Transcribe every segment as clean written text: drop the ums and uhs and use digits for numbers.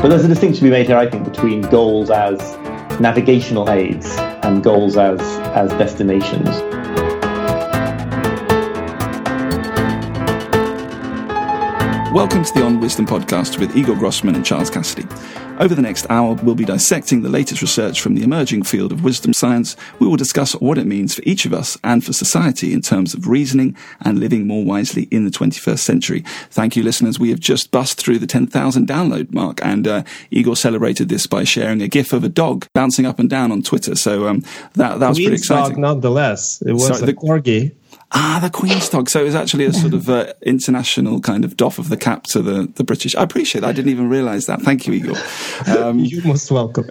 But there's a distinction to be made here, I think, between goals as navigational aids and goals as destinations. Welcome to the On Wisdom podcast with Igor Grossman and Charles Cassidy. Over the next hour, we'll be dissecting the latest research from the emerging field of wisdom science. We will discuss what it means for each of us and for society in terms of reasoning and living more wisely in the 21st century. Thank you, listeners. We have just bust through the 10,000 download mark, and Igor celebrated this by sharing a GIF of a dog bouncing up and down on Twitter. So that was pretty exciting. Dog, nonetheless, it was a corgi. The Queen's dog. So it was actually a sort of international kind of doff of the cap to the British. I appreciate that. I didn't even realise that. Thank you, Igor. You're most welcome.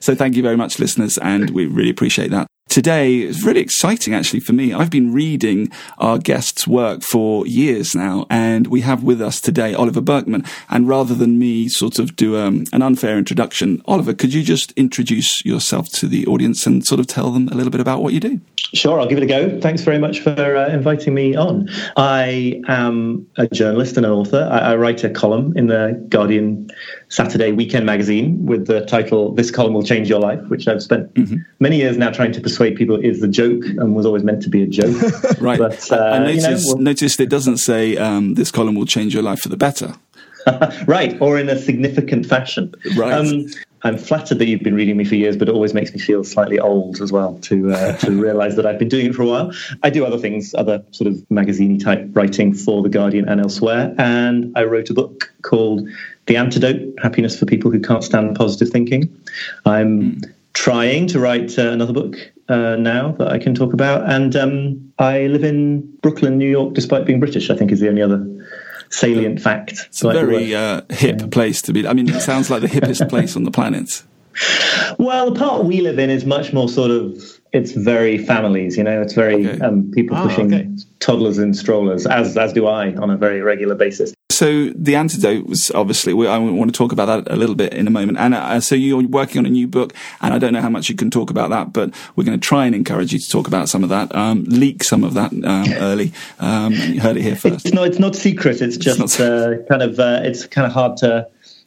So thank you very much, listeners, and we really appreciate that. Today is really exciting, actually, for me. I've been reading our guest's work for years now, and we have with us today Oliver Burkeman. And rather than me sort of do an unfair introduction, Oliver, could you just introduce yourself to the audience and sort of tell them a little bit about what you do? Sure, I'll give it a go. Thanks very much for inviting me on. I am a journalist and an author. I write a column in The Guardian Saturday weekend magazine with the title, "This Column Will Change Your Life," which I've spent many years now trying to persuade people is the joke and was always meant to be a joke. Right. But, I noticed it doesn't say "This column will change your life for the better." Right, or in a significant fashion. Right. I'm flattered that you've been reading me for years, but it always makes me feel slightly old as well to realise that I've been doing it for a while. I do other things, other sort of magazine type writing for The Guardian and elsewhere, and I wrote a book called The Antidote, Happiness for People Who Can't Stand Positive Thinking. I'm trying to write another book now that I can talk about, and I live in Brooklyn, New York, despite being British, I think is the only other salient fact. It's a very hip place to be. I mean, it sounds like the hippest place on the planet. Well, the part we live in is much more sort of, it's very families, you know, it's very people pushing toddlers in strollers, as do I on a very regular basis. So The Antidote was obviously, I want to talk about that a little bit in a moment. And so you're working on a new book, and I don't know how much you can talk about that, but we're going to try and encourage you to talk about some of that, leak some of that early. You heard it here first. It's not secret. It's just it's kind of hard to...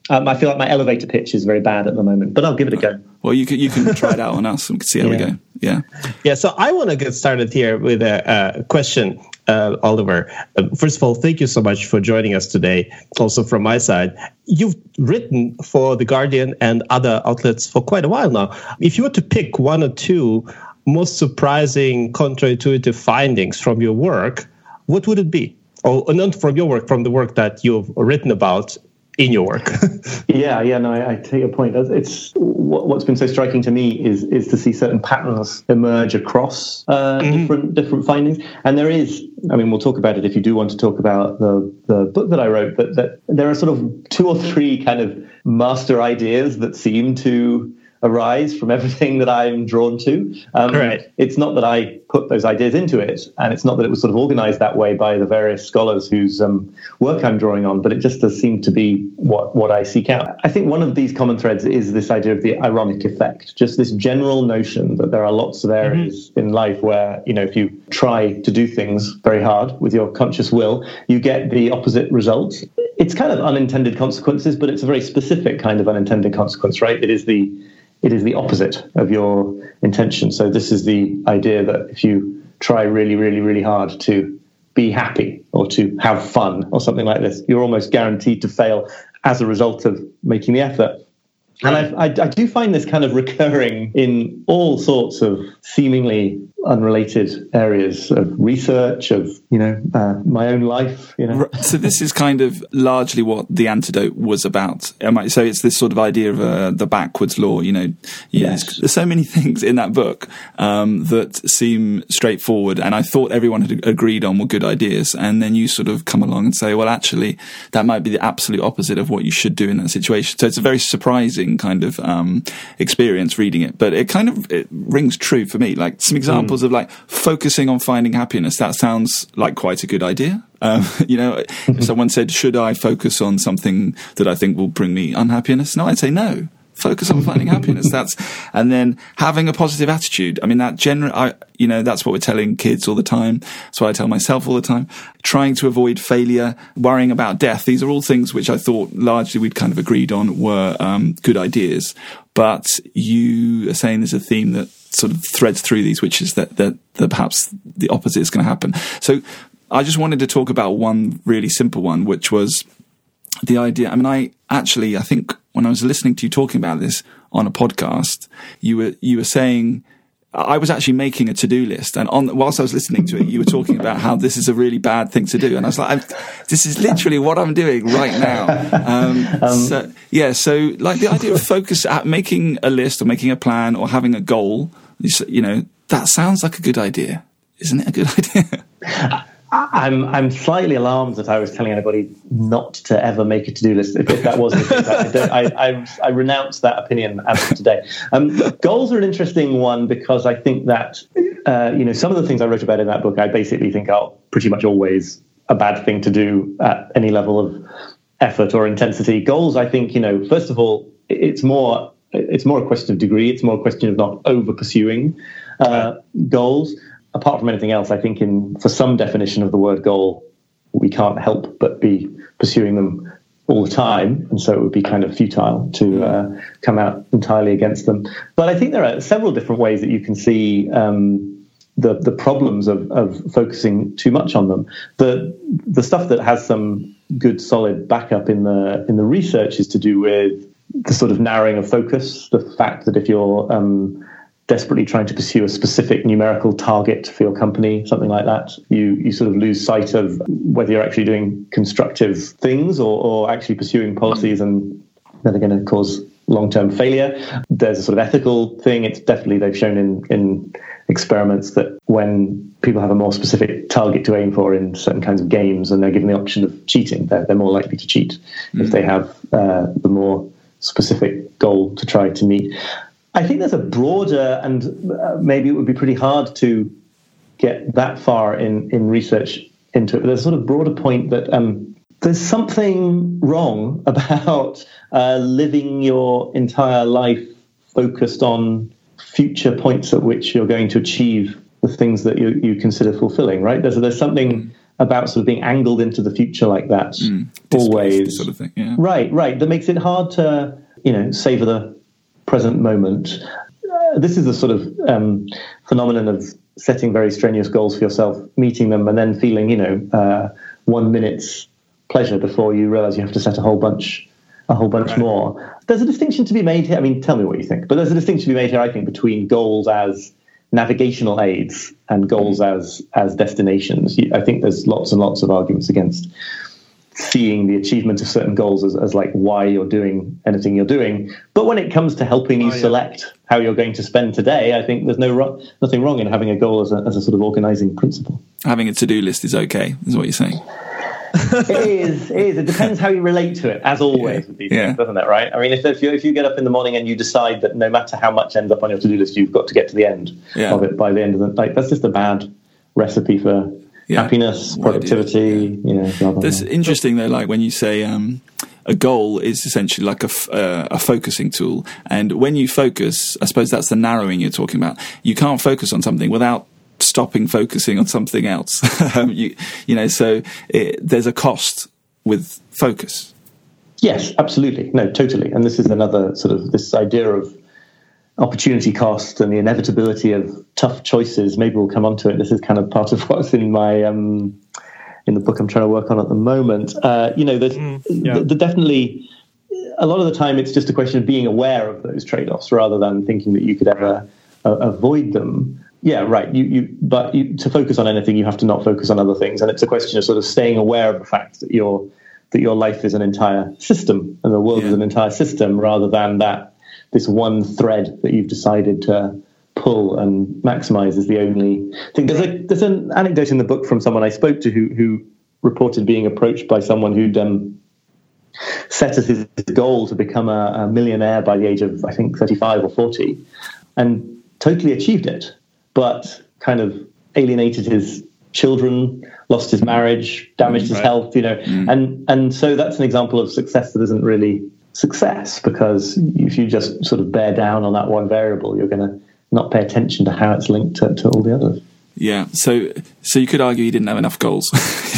I feel like my elevator pitch is very bad at the moment, but I'll give it a go. Well, you can try it out on us and see how we go. Yeah. Yeah. So I want to get started here with a question, Oliver. First of all, thank you so much for joining us today. Also from my side, you've written for The Guardian and other outlets for quite a while now. If you were to pick one or two most surprising, counterintuitive findings from your work, what would it be? Or not from your work, from the work that you've written about in your work. I take your point. It's what's been so striking to me is to see certain patterns emerge across different findings. And there is, I mean, we'll talk about it if you do want to talk about the book that I wrote, but that there are sort of two or three kind of master ideas that seem to arise from everything that I'm drawn to. It's not that I put those ideas into it, and it's not that it was sort of organized that way by the various scholars whose work I'm drawing on, but it just does seem to be what I seek out. I think one of these common threads is this idea of the ironic effect, just this general notion that there are lots of areas in life where, you know, if you try to do things very hard with your conscious will, you get the opposite result. It's kind of unintended consequences, but it's a very specific kind of unintended consequence, right? It is the opposite of your intention. So this is the idea that if you try really, really, really hard to be happy or to have fun or something like this, you're almost guaranteed to fail as a result of making the effort. And I do find this kind of recurring in all sorts of seemingly unrelated areas of research, of, you know, my own life, you know. So this is kind of largely what The Antidote was about. So it's this sort of idea of the backwards law, you know. Yes. There's so many things in that book that seem straightforward, and I thought everyone had agreed on were good ideas, and then you sort of come along and say, well, actually, that might be the absolute opposite of what you should do in that situation. So it's a very surprising kind of experience reading it, but it rings true for me. Like, some examples of like focusing on finding happiness, that sounds like quite a good idea. You know, if someone said, should I focus on something that I think will bring me unhappiness? No, I'd say no. focus on finding happiness. And then having a positive attitude. I mean, that that's what we're telling kids all the time. That's what I tell myself all the time. Trying to avoid failure, worrying about death. These are all things which I thought largely we'd kind of agreed on were good ideas. But you are saying there's a theme that sort of threads through these, which is that perhaps the opposite is going to happen. So I just wanted to talk about one really simple one, which was the idea. I mean, I think when I was listening to you talking about this on a podcast, you were saying, I was actually making a to-do list, and whilst I was listening to it, you were talking about how this is a really bad thing to do, and I was like, this is literally what I'm doing right now. So like the idea of focus at making a list or making a plan or having a goal, that sounds like a good idea. Isn't it a good idea? I'm slightly alarmed that I was telling anybody not to ever make a to-do list. If that wasn't the case, I renounced that opinion as of today. Goals are an interesting one because I think that some of the things I wrote about in that book I basically think are pretty much always a bad thing to do at any level of effort or intensity. Goals, I think, first of all, it's more a question of degree. It's more a question of not over pursuing goals. Apart from anything else, I think for some definition of the word goal, we can't help but be pursuing them all the time. And so it would be kind of futile to come out entirely against them. But I think there are several different ways that you can see the problems of focusing too much on them. The stuff that has some good solid backup in the research is to do with the sort of narrowing of focus, the fact that if you're desperately trying to pursue a specific numerical target for your company, something like that, you sort of lose sight of whether you're actually doing constructive things or actually pursuing policies and that are going to cause long-term failure. There's a sort of ethical thing. It's definitely, they've shown in experiments that when people have a more specific target to aim for in certain kinds of games and they're given the option of cheating, they're more likely to cheat if they have the more specific goal to try to meet. I think there's a broader, and maybe it would be pretty hard to get that far in research into it, but there's a sort of broader point that there's something wrong about living your entire life focused on future points at which you're going to achieve the things that you consider fulfilling, right? There's something about sort of being angled into the future like that, always. Sort of thing, yeah. Right. That makes it hard to, savor the present moment. This is a sort of phenomenon of setting very strenuous goals for yourself, meeting them, and then feeling 1 minute's pleasure before you realize you have to set a whole bunch more. There's a distinction to be made here. I mean, tell me what you think, but there's a distinction to be made here, I think, between goals as navigational aids and goals as destinations. I think there's lots and lots of arguments against seeing the achievement of certain goals as like why you're doing anything you're doing. But when it comes to helping you select how you're going to spend today, I think there's nothing wrong in having a goal as a sort of organizing principle. Having a to-do list is okay, is what you're saying. It is. It depends how you relate to it, as always with these things, doesn't it, right? I mean, if you get up in the morning and you decide that no matter how much ends up on your to-do list, you've got to get to the end of it by the end of the night, that's just a bad recipe for happiness, productivity, blah, blah, that's blah. Interesting though, like when you say a goal is essentially like a focusing tool, and when you focus, I suppose that's the narrowing you're talking about. You can't focus on something without stopping focusing on something else. There's a cost with focus. Yes, absolutely. No, totally. And this is another sort of this idea of opportunity cost and the inevitability of tough choices. Maybe we'll come onto it. This is kind of part of what's in my in the book I'm trying to work on at the moment. Definitely a lot of the time it's just a question of being aware of those trade-offs rather than thinking that you could ever avoid them. Yeah, right. But to focus on anything, you have to not focus on other things, and it's a question of sort of staying aware of the fact that your life is an entire system and the world is an entire system, rather than that this one thread that you've decided to pull and maximize is the only thing. There's an anecdote in the book from someone I spoke to who reported being approached by someone who'd set as his goal to become a millionaire by the age of, I think, 35 or 40, and totally achieved it, but kind of alienated his children, lost his marriage, damaged his health, and so that's an example of success that isn't really success, because if you just sort of bear down on that one variable, you're going to not pay attention to how it's linked to all the others. Yeah, so you could argue he didn't have enough goals.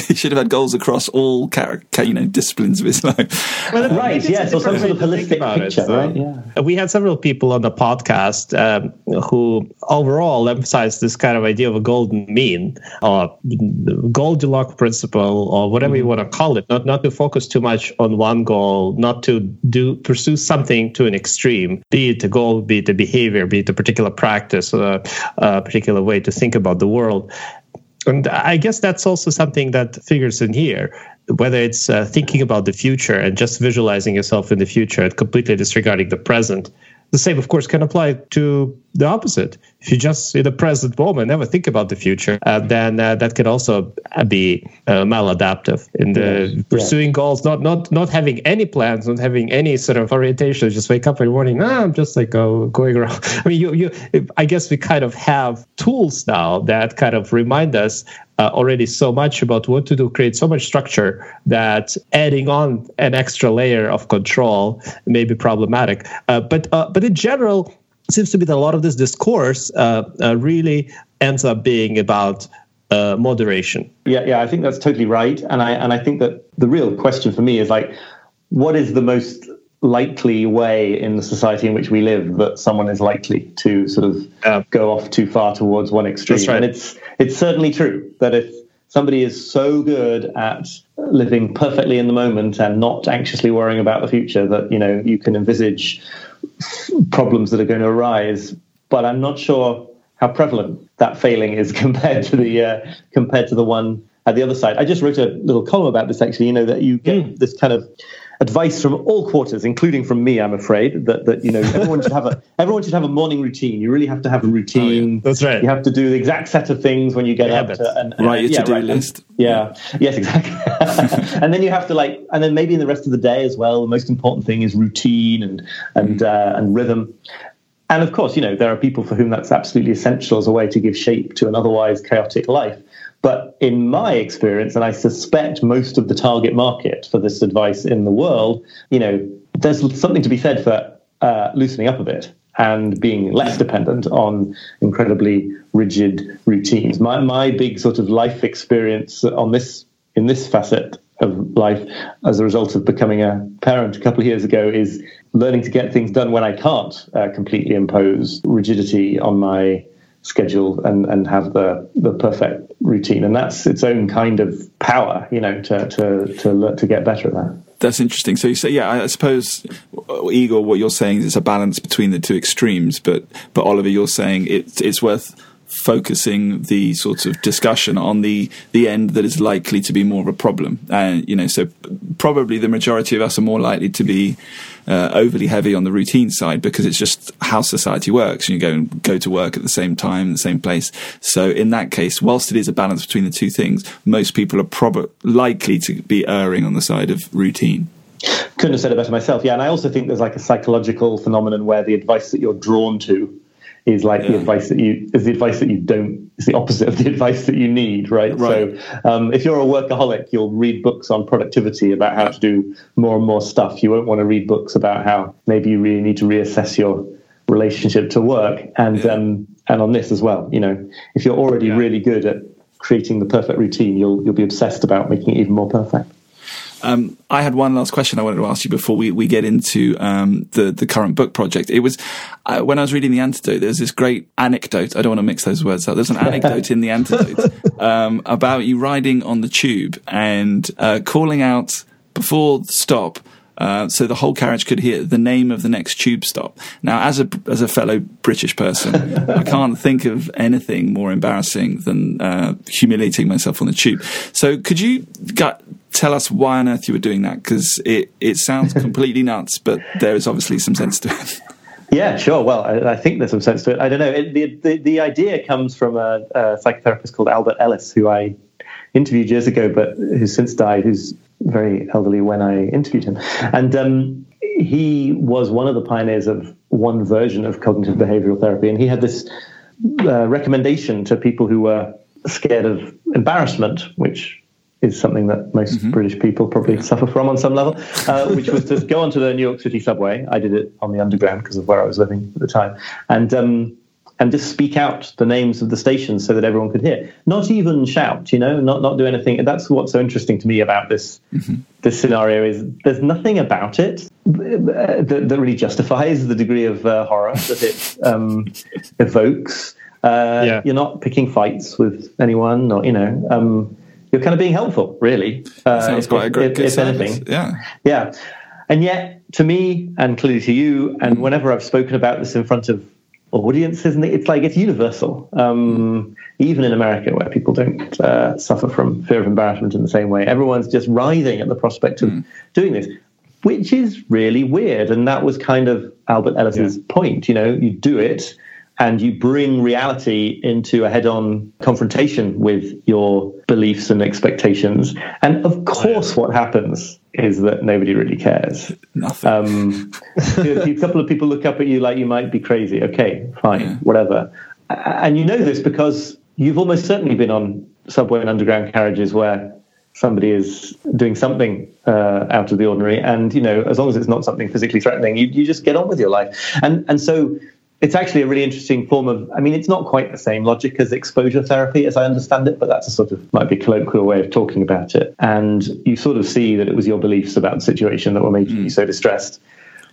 He should have had goals across all disciplines of his life. Well, right, yes, or some sort of holistic picture, right? Yeah. We had several people on the podcast who overall emphasized this kind of idea of a golden mean, or Goldilocks principle, or whatever you want to call it, not to focus too much on one goal, not to pursue something to an extreme, be it a goal, be it a behavior, be it a particular practice, or a particular way to think about the world. And I guess that's also something that figures in here, whether it's thinking about the future and just visualizing yourself in the future and completely disregarding the present. The same, of course, can apply to the opposite. If you just in the present moment never think about the future, then that can also be maladaptive in the pursuing goals, not having any plans, not having any sort of orientation. Just wake up in the morning, I'm just like going around. I mean, I guess we kind of have tools now that kind of remind us already so much about what to do, create so much structure that adding on an extra layer of control may be problematic. But in general, it seems to be that a lot of this discourse really ends up being about moderation. Yeah, I think that's totally right, and I think that the real question for me is like, what is the most likely way in the society in which we live that someone is likely to sort of go off too far towards one extreme? That's right. And it's certainly true that if somebody is so good at living perfectly in the moment and not anxiously worrying about the future, that you can envisage problems that are going to arise, but I'm not sure how prevalent that failing is compared to the one at the other side. I just wrote a little column about this actually. That you get this kind of advice from all quarters, including from me, I'm afraid, that everyone should have a morning routine. You really have to have a routine. Oh, yeah. That's right. You have to do the exact set of things when you get up. Write your to-do list. Yes, exactly. And then you have to and then maybe in the rest of the day as well, the most important thing is routine and rhythm. And of course, there are people for whom that's absolutely essential as a way to give shape to an otherwise chaotic life. But in my experience, and I suspect most of the target market for this advice in the world, there's something to be said for loosening up a bit and being less dependent on incredibly rigid routines. My big sort of life experience in this facet of life as a result of becoming a parent a couple of years ago is learning to get things done when I can't completely impose rigidity on my schedule and have the perfect routine, and that's its own kind of power, to get better at that. That's interesting. So you say, I suppose, Igor, what you're saying is it's a balance between the two extremes, but Oliver, you're saying it's worth focusing the sort of discussion on the end that is likely to be more of a problem, and so probably the majority of us are more likely to be overly heavy on the routine side, because it's just how society works. You go to work at the same time, the same place. So in that case, whilst it is a balance between the two things, most people are probably likely to be erring on the side of routine. Couldn't have said it better myself. Yeah, and I also think there's like a psychological phenomenon where the advice that you're drawn to is like is the opposite of the advice that you need, right? So if you're a workaholic, you'll read books on productivity about how to do more and more stuff. You won't want to read books about how maybe you really need to reassess your relationship to work. And and on this as well, if you're already really good at creating the perfect routine, you'll be obsessed about making it even more perfect. I had one last question I wanted to ask you before we get into the current book project. It was when I was reading The Antidote, there's this great anecdote. I don't want to mix those words up. There's an anecdote in The Antidote about you riding on the tube and calling out before the stop, so the whole carriage could hear the name of the next tube stop. Now, as a fellow British person, I can't think of anything more embarrassing than humiliating myself on the tube. So could you tell us why on earth you were doing that? Because it sounds completely nuts, but there is obviously some sense to it. Yeah, sure. Well, I think there's some sense to it. I don't know. The idea comes from a psychotherapist called Albert Ellis, who I interviewed years ago, but who's since died, who's very elderly when I interviewed him. And he was one of the pioneers of one version of cognitive behavioral therapy. And he had this recommendation to people who were scared of embarrassment, which is something that most British people probably suffer from on some level, which was to go onto the New York City subway. I did it on the Underground because of where I was living at the time, and just speak out the names of the stations so that everyone could hear. Not even shout, you know, not do anything. That's what's so interesting to me about this this scenario is there's nothing about it that really justifies the degree of horror that it evokes. You're not picking fights with anyone, or, you know, you're kind of being helpful, really. Sounds quite a great good service. Anything. Yeah. And yet, to me, and clearly to you, and whenever I've spoken about this in front of audiences, and it's like it's universal, even in America, where people don't suffer from fear of embarrassment in the same way. Everyone's just writhing at the prospect of doing this, which is really weird. And that was kind of Albert Ellis's point. You know, you do it, and you bring reality into a head-on confrontation with your beliefs and expectations. And of course, what happens is that nobody really cares. Nothing. A couple of people look up at you like you might be crazy. Okay, fine, whatever. And you know this because you've almost certainly been on subway and underground carriages where somebody is doing something out of the ordinary. And, you know, as long as it's not something physically threatening, you just get on with your life. And so it's actually a really interesting form of, I mean, it's not quite the same logic as exposure therapy, as I understand it, but that's a sort of, might be a colloquial way of talking about it. And you sort of see that it was your beliefs about the situation that were making you so distressed,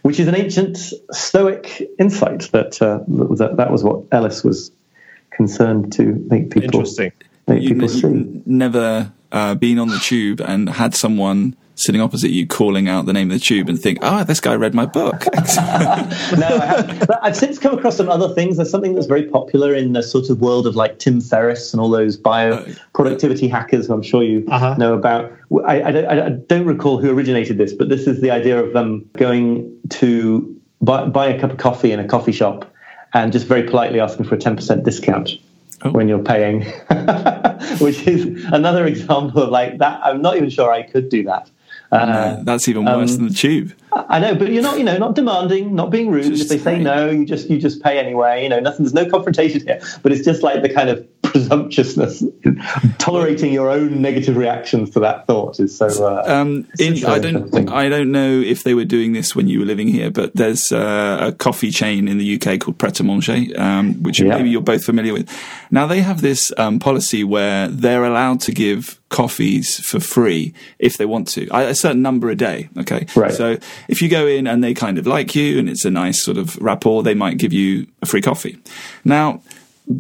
which is an ancient Stoic insight that was what Ellis was concerned to make people, interesting. Make people see. You've never been on the tube and had someone sitting opposite you calling out the name of the tube and think, this guy read my book. No, I haven't. But I've since come across some other things. There's something that's very popular in the sort of world of like Tim Ferriss and all those bio-productivity hackers who I'm sure you know about. I don't recall who originated this, but this is the idea of them going to buy a cup of coffee in a coffee shop and just very politely asking for a 10% discount when you're paying, which is another example of like that. I'm not even sure I could do that. No, that's even worse than the tube. I know, but you're not, you know, not demanding, not being rude. Just if they say no, you just pay anyway. You know, nothing. There's no confrontation here. But it's just like the kind of presumptuousness, tolerating your own negative reactions to that thought is so. I don't know if they were doing this when you were living here, but there's a coffee chain in the UK called Pret-a-Manger, which maybe you're both familiar with. Now they have this policy where they're allowed to give coffees for free if they want to, a certain number a day. Okay, right. So if you go in and they kind of like you and it's a nice sort of rapport, they might give you a free coffee. Now,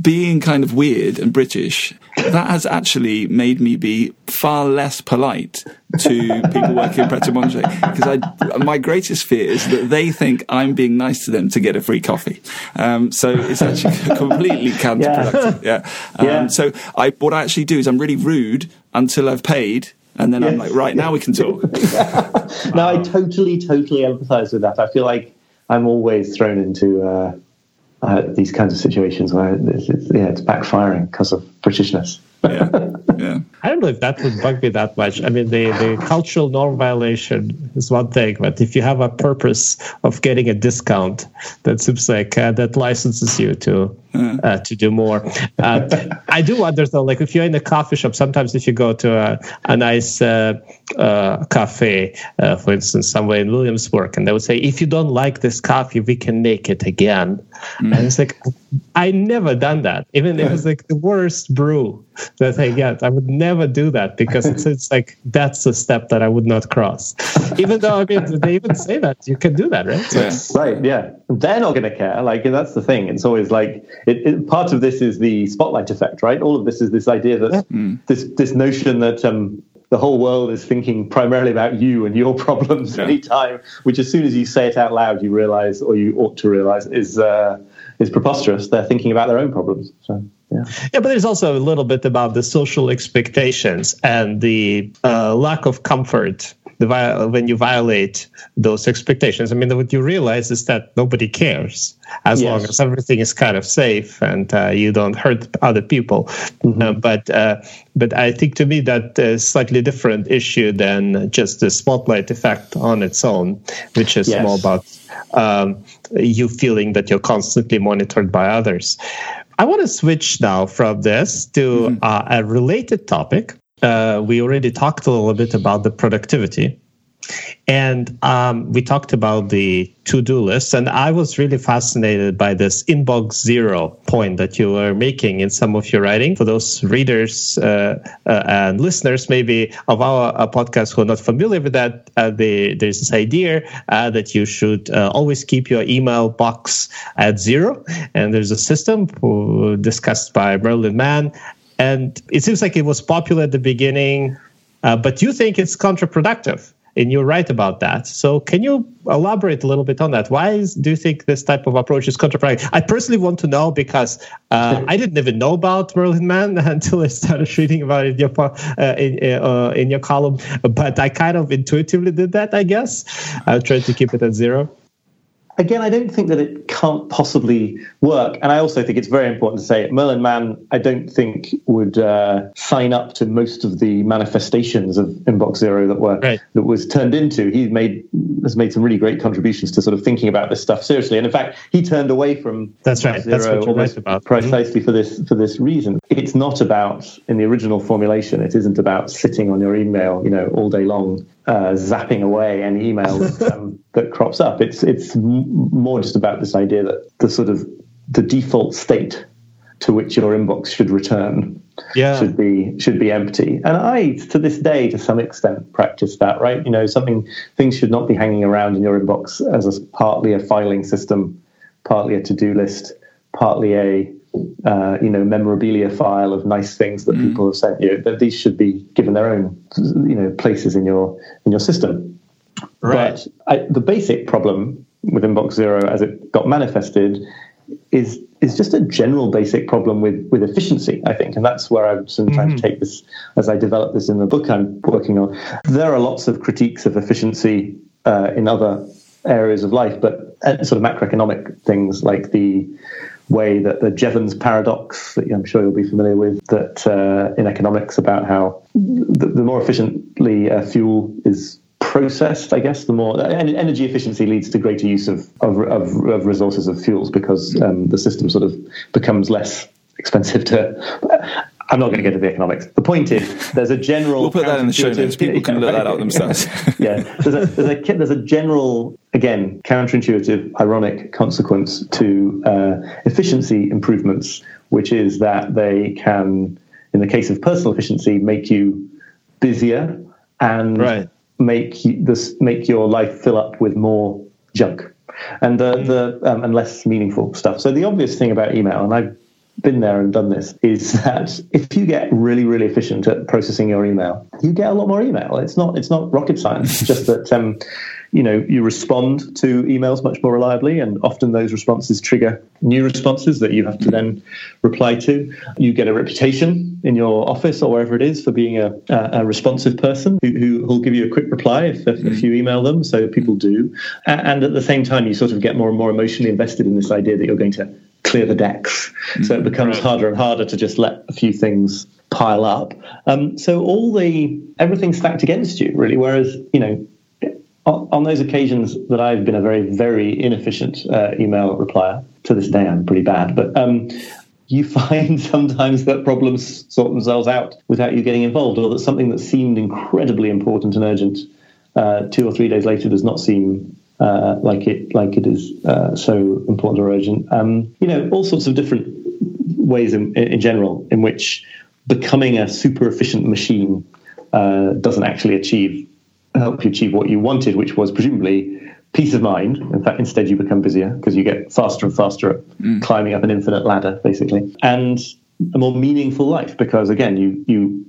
being kind of weird and British, that has actually made me be far less polite to people working in Pret-a-Manger, because my greatest fear is that they think I'm being nice to them to get a free coffee. So it's actually completely counterproductive. So what I actually do is I'm really rude until I've paid. And then I'm like, right, now we can talk. No, I totally empathize with that. I feel like I'm always thrown into these kinds of situations where it's backfiring because of Britishness. I don't know if that would bug me that much. I mean, the cultural norm violation is one thing, but if you have a purpose of getting a discount, that seems like that licenses you to do more. I do wonder though, like if you're in a coffee shop, sometimes if you go to a nice cafe, for instance, somewhere in Williamsburg, and they would say, if you don't like this coffee, we can make it again. And it's like, I never done that. Even it was like the worst brew that I get. I would never do that because it's like that's a step that I would not cross. Even though, I mean, they even say that you can do that, right? Right, yeah. They're not going to care. Like, that's the thing. It's always like part of this is the spotlight effect, right? All of this is this idea that this notion that the whole world is thinking primarily about you and your problems any time, which as soon as you say it out loud, you realize, or you ought to realize, is preposterous. They're thinking about their own problems. So. Yeah, but there's also a little bit about the social expectations and the lack of comfort when you violate those expectations. I mean, what you realize is that nobody cares as long as everything is kind of safe and you don't hurt other people. But I think to me that is a slightly different issue than just the spotlight effect on its own, which is more about you feeling that you're constantly monitored by others. I want to switch now from this to a related topic, we already talked a little bit about the productivity. And we talked about the to-do list, and I was really fascinated by this inbox zero point that you were making in some of your writing. For those readers and listeners maybe of our podcast who are not familiar with that, there's this idea that you should always keep your email box at zero. And there's a system discussed by Merlin Mann, and it seems like it was popular at the beginning, but you think it's counterproductive. And you're right about that. So can you elaborate a little bit on that? Why do you think this type of approach is counterproductive? I personally want to know, because I didn't even know about Merlin Mann until I started reading about it in your column. But I kind of intuitively did that, I guess. I tried to keep it at zero. Again, I don't think that it can't possibly work. And I also think it's very important to say it. Merlin Mann, I don't think, would sign up to most of the manifestations of Inbox Zero that was turned into. He has made some really great contributions to sort of thinking about this stuff seriously. And in fact, he turned away from Inbox Zero almost precisely for this reason. It's not about, in the original formulation, it isn't about sitting on your email, you know, all day long, zapping away any emails that crops up. It's more just about this idea that the default state to which your inbox should return should be empty. And I, to this day, to some extent, practice that. Right, you know, things should not be hanging around in your inbox as partly a filing system, partly a to-do list, partly a memorabilia file of nice things that people have sent you. That these should be given their own, places in your system. Right. But the basic problem with Inbox Zero, as it got manifested, is just a general basic problem with efficiency, I think, and that's where I'm trying to take this as I develop this in the book I'm working on. There are lots of critiques of efficiency in other areas of life, but sort of macroeconomic things like the way that the Jevons paradox, that I'm sure you'll be familiar with, that in economics, about how the more efficiently fuel is processed, I guess, the more energy efficiency leads to greater use of resources of fuels, because the system sort of becomes less expensive to. I'm not going to get into the economics. The point is, there's a general. We'll put that in the show notes. People can look that up themselves. Yeah, there's a general, again, counterintuitive, ironic consequence to efficiency improvements, which is that they can, in the case of personal efficiency, make you busier and make your life fill up with more junk and and less meaningful stuff. So the obvious thing about email, and I've been there and done this, is that if you get really, really efficient at processing your email, you get a lot more email. It's not rocket science. It's just that you respond to emails much more reliably, and often those responses trigger new responses that you have to then reply to. You get a reputation in your office or wherever it is for being a responsive person who will give you a quick reply if you email them, so people do. And at the same time, you sort of get more and more emotionally invested in this idea that you're going to clear the decks. So it becomes harder and harder to just let a few things pile up. So everything's stacked against you, really. Whereas, on those occasions that I've been a very, very inefficient email replier, to this day I'm pretty bad, but you find sometimes that problems sort themselves out without you getting involved, or that something that seemed incredibly important and urgent 2 or 3 days later does not seem like it is so important or urgent. All sorts of different ways in general in which becoming a super efficient machine doesn't actually help you achieve what you wanted, which was presumably peace of mind. In fact, instead you become busier because you get faster and faster at climbing up an infinite ladder, basically, and a more meaningful life, because again you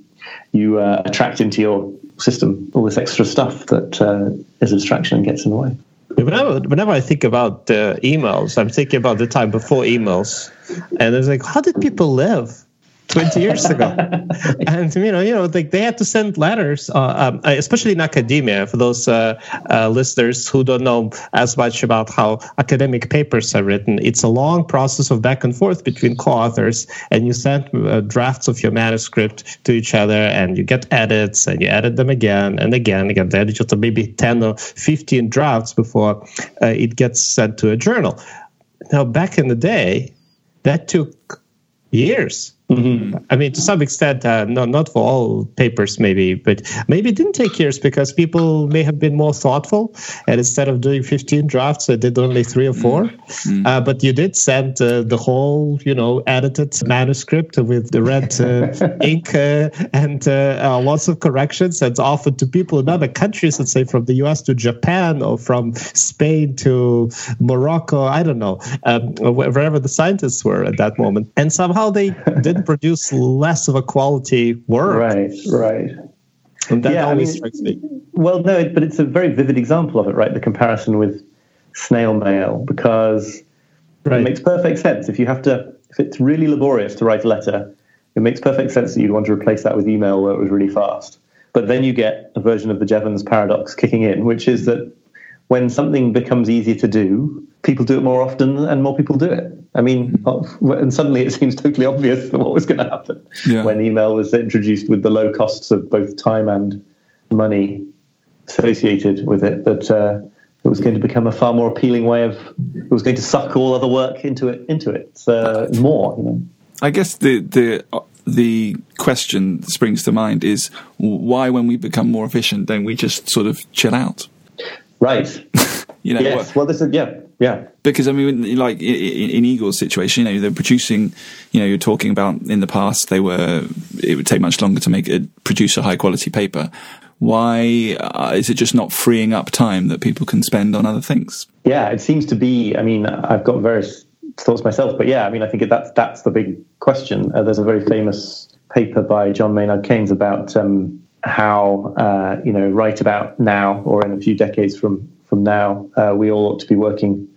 attract into your system all this extra stuff that is a distraction and gets in the way. Whenever I think about emails, I'm thinking about the time before emails, and it's like, how did people live 20 years ago? And like they had to send letters, especially in academia. For those listeners who don't know as much about how academic papers are written, it's a long process of back and forth between co-authors, and you send drafts of your manuscript to each other, and you get edits, and you edit them again and again. You get the edit of maybe 10 or 15 drafts before it gets sent to a journal. Now, back in the day, that took years. I mean, to some extent, not for all papers, maybe, but maybe it didn't take years because people may have been more thoughtful. And instead of doing 15 drafts, they did only 3 or 4. But you did send the whole, edited manuscript with the red ink and lots of corrections. And offered to people in other countries, let's say from the US to Japan or from Spain to Morocco, I don't know, wherever the scientists were at that moment. And somehow they didn't produce less of a quality work. Right. And that always strikes me. Well, no, but it's a very vivid example of it, right? The comparison with snail mail, because it makes perfect sense. If it's really laborious to write a letter, it makes perfect sense that you'd want to replace that with email where it was really fast. But then you get a version of the Jevons paradox kicking in, which is that when something becomes easier to do, people do it more often and more people do it. I mean, and suddenly it seems totally obvious what was going to happen when email was introduced with the low costs of both time and money associated with it, that it was going to become a far more appealing way of, it was going to suck all other work into it more. I guess the question that springs to mind is why, when we become more efficient, then we just sort of chill out. Right. Yes. Well, this is, yeah. Because, I mean, like in Igor's situation, they're producing, you're talking about in the past, it would take much longer to produce a high quality paper. Why is it just not freeing up time that people can spend on other things? Yeah, it seems to be, I mean, I've got various thoughts myself, but yeah, I mean, I think that's the big question. There's a very famous paper by John Maynard Keynes about how right about now, or in a few decades from now, we all ought to be working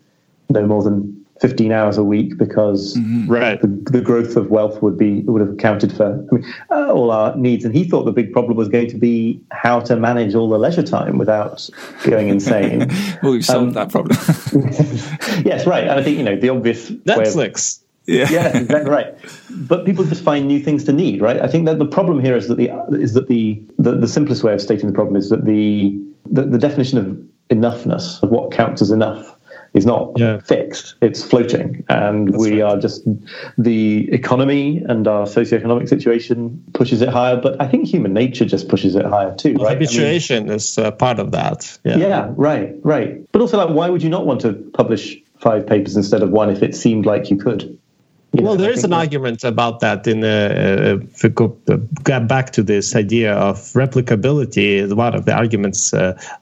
no more than 15 hours a week, because the growth of wealth would have accounted for all our needs. And he thought the big problem was going to be how to manage all the leisure time without going insane. Well, we've solved that problem. Yes, right. And I think the obvious Netflix. Yeah, exactly right. But people just find new things to need, right? I think that the problem here is that the simplest way of stating the problem is that the definition of enoughness, of what counts as enough, is not fixed. It's floating. And we are just, the economy and our socioeconomic situation pushes it higher, but I think human nature just pushes it higher too, right? Habituation is part of that. Yeah, right. But also, why would you not want to publish 5 papers instead of 1 if it seemed like you could? Well, there is an argument about that. If we go back to this idea of replicability, one of the arguments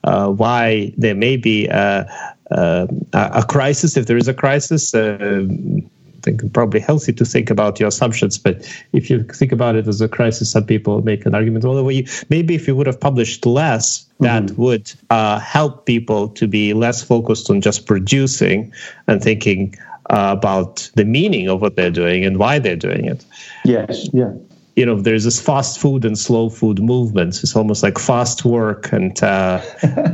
why there may be a crisis, if there is a crisis. I think probably healthy to think about your assumptions, but if you think about it as a crisis, some people make an argument. Well, maybe if you would have published less, that would help people to be less focused on just producing and thinking about the meaning of what they're doing and why they're doing it. Yes, yeah. There's this fast food and slow food movement. It's almost like fast work and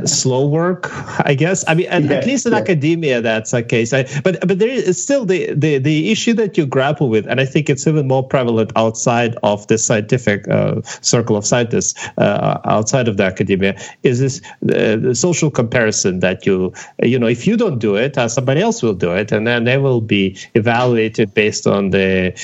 slow work, I guess. I mean, at least in academia, that's the case. But there is still the issue that you grapple with, and I think it's even more prevalent outside of the scientific circle of scientists, outside of the academia, is this the social comparison that you if you don't do it, somebody else will do it, and then they will be evaluated based on the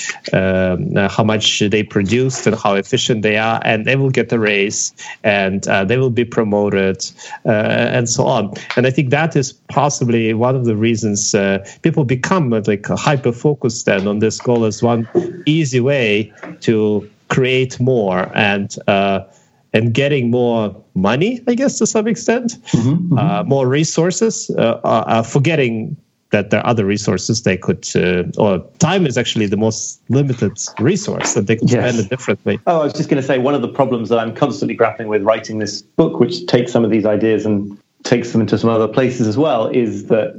how much they produce and how efficient they are, and they will get a raise, and they will be promoted, and so on. And I think that is possibly one of the reasons people become hyper focused then on this goal as one easy way to create more and getting more money, I guess, to some extent, more resources, forgetting that there are other resources they could, or time is actually the most limited resource that they could spend it differently. Oh, I was just going to say, one of the problems that I'm constantly grappling with writing this book, which takes some of these ideas and takes them into some other places as well, is that,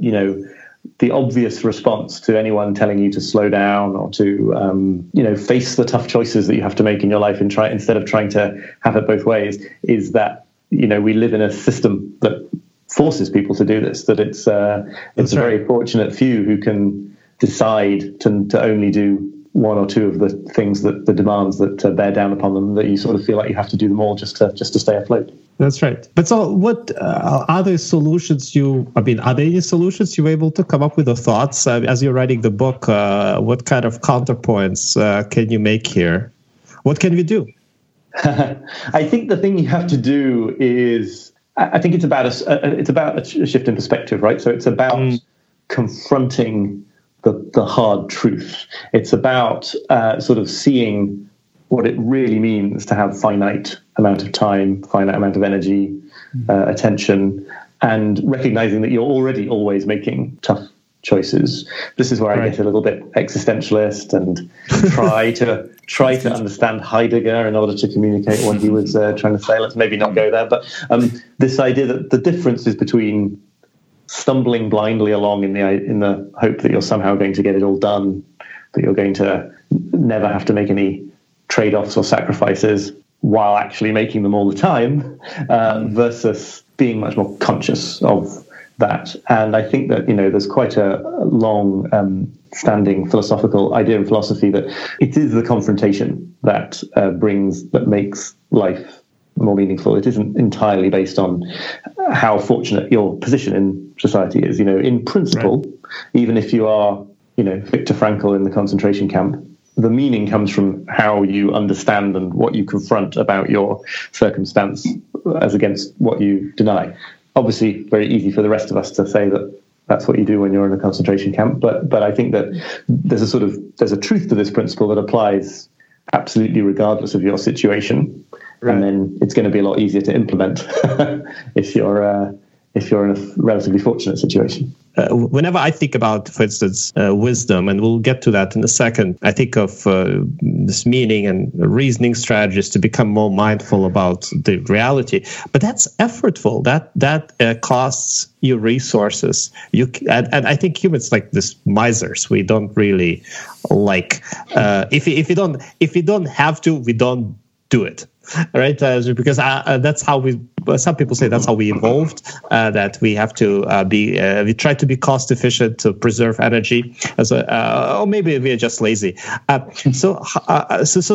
the obvious response to anyone telling you to slow down or to, face the tough choices that you have to make in your life and instead of trying to have it both ways, is that, we live in a system that forces people to do this, that it's a very fortunate few who can decide to only do 1 or 2 of the things that the demands that bear down upon them, that you sort of feel like you have to do them all just to stay afloat. That's right. But so what other solutions are there any solutions you were able to come up with, or thoughts as you're writing the book? What kind of counterpoints can you make here? What can we do? I think the thing you have to do is, I think it's about a shift in perspective, right? So it's about confronting the hard truth. It's about sort of seeing what it really means to have finite amount of time, finite amount of energy, attention, and recognizing that you're already always making tough choices. This is where I get a little bit existentialist and try to understand Heidegger in order to communicate what he was trying to say. Let's maybe not go there, but this idea that the difference is between stumbling blindly along in the hope that you're somehow going to get it all done, that you're going to never have to make any trade-offs or sacrifices, while actually making them all the time, versus being much more conscious of that. And I think that, you know, there's quite a long standing philosophical idea in philosophy that it is the confrontation that makes life more meaningful. It isn't entirely based on how fortunate your position in society is. You know, in principle, even if you are, you know, Viktor Frankl in the concentration camp, the meaning comes from how you understand and what you confront about your circumstance as against what you deny. Obviously, very easy for the rest of us to say that that's what you do when you're in a concentration camp. But I think that there's a truth to this principle that applies absolutely regardless of your situation. Right. And then it's going to be a lot easier to implement if you're in a relatively fortunate situation. Whenever I think about, for instance, wisdom, and we'll get to that in a second, I think of this meaning and reasoning strategies to become more mindful about the reality. But that's effortful. That costs you resources. And I think humans like this misers. We don't really like if you don't have to, we don't do it. Right, because that's how we. Some people say that's how we evolved. That we have to be. We try to be cost efficient to preserve energy. Or maybe we are just lazy. So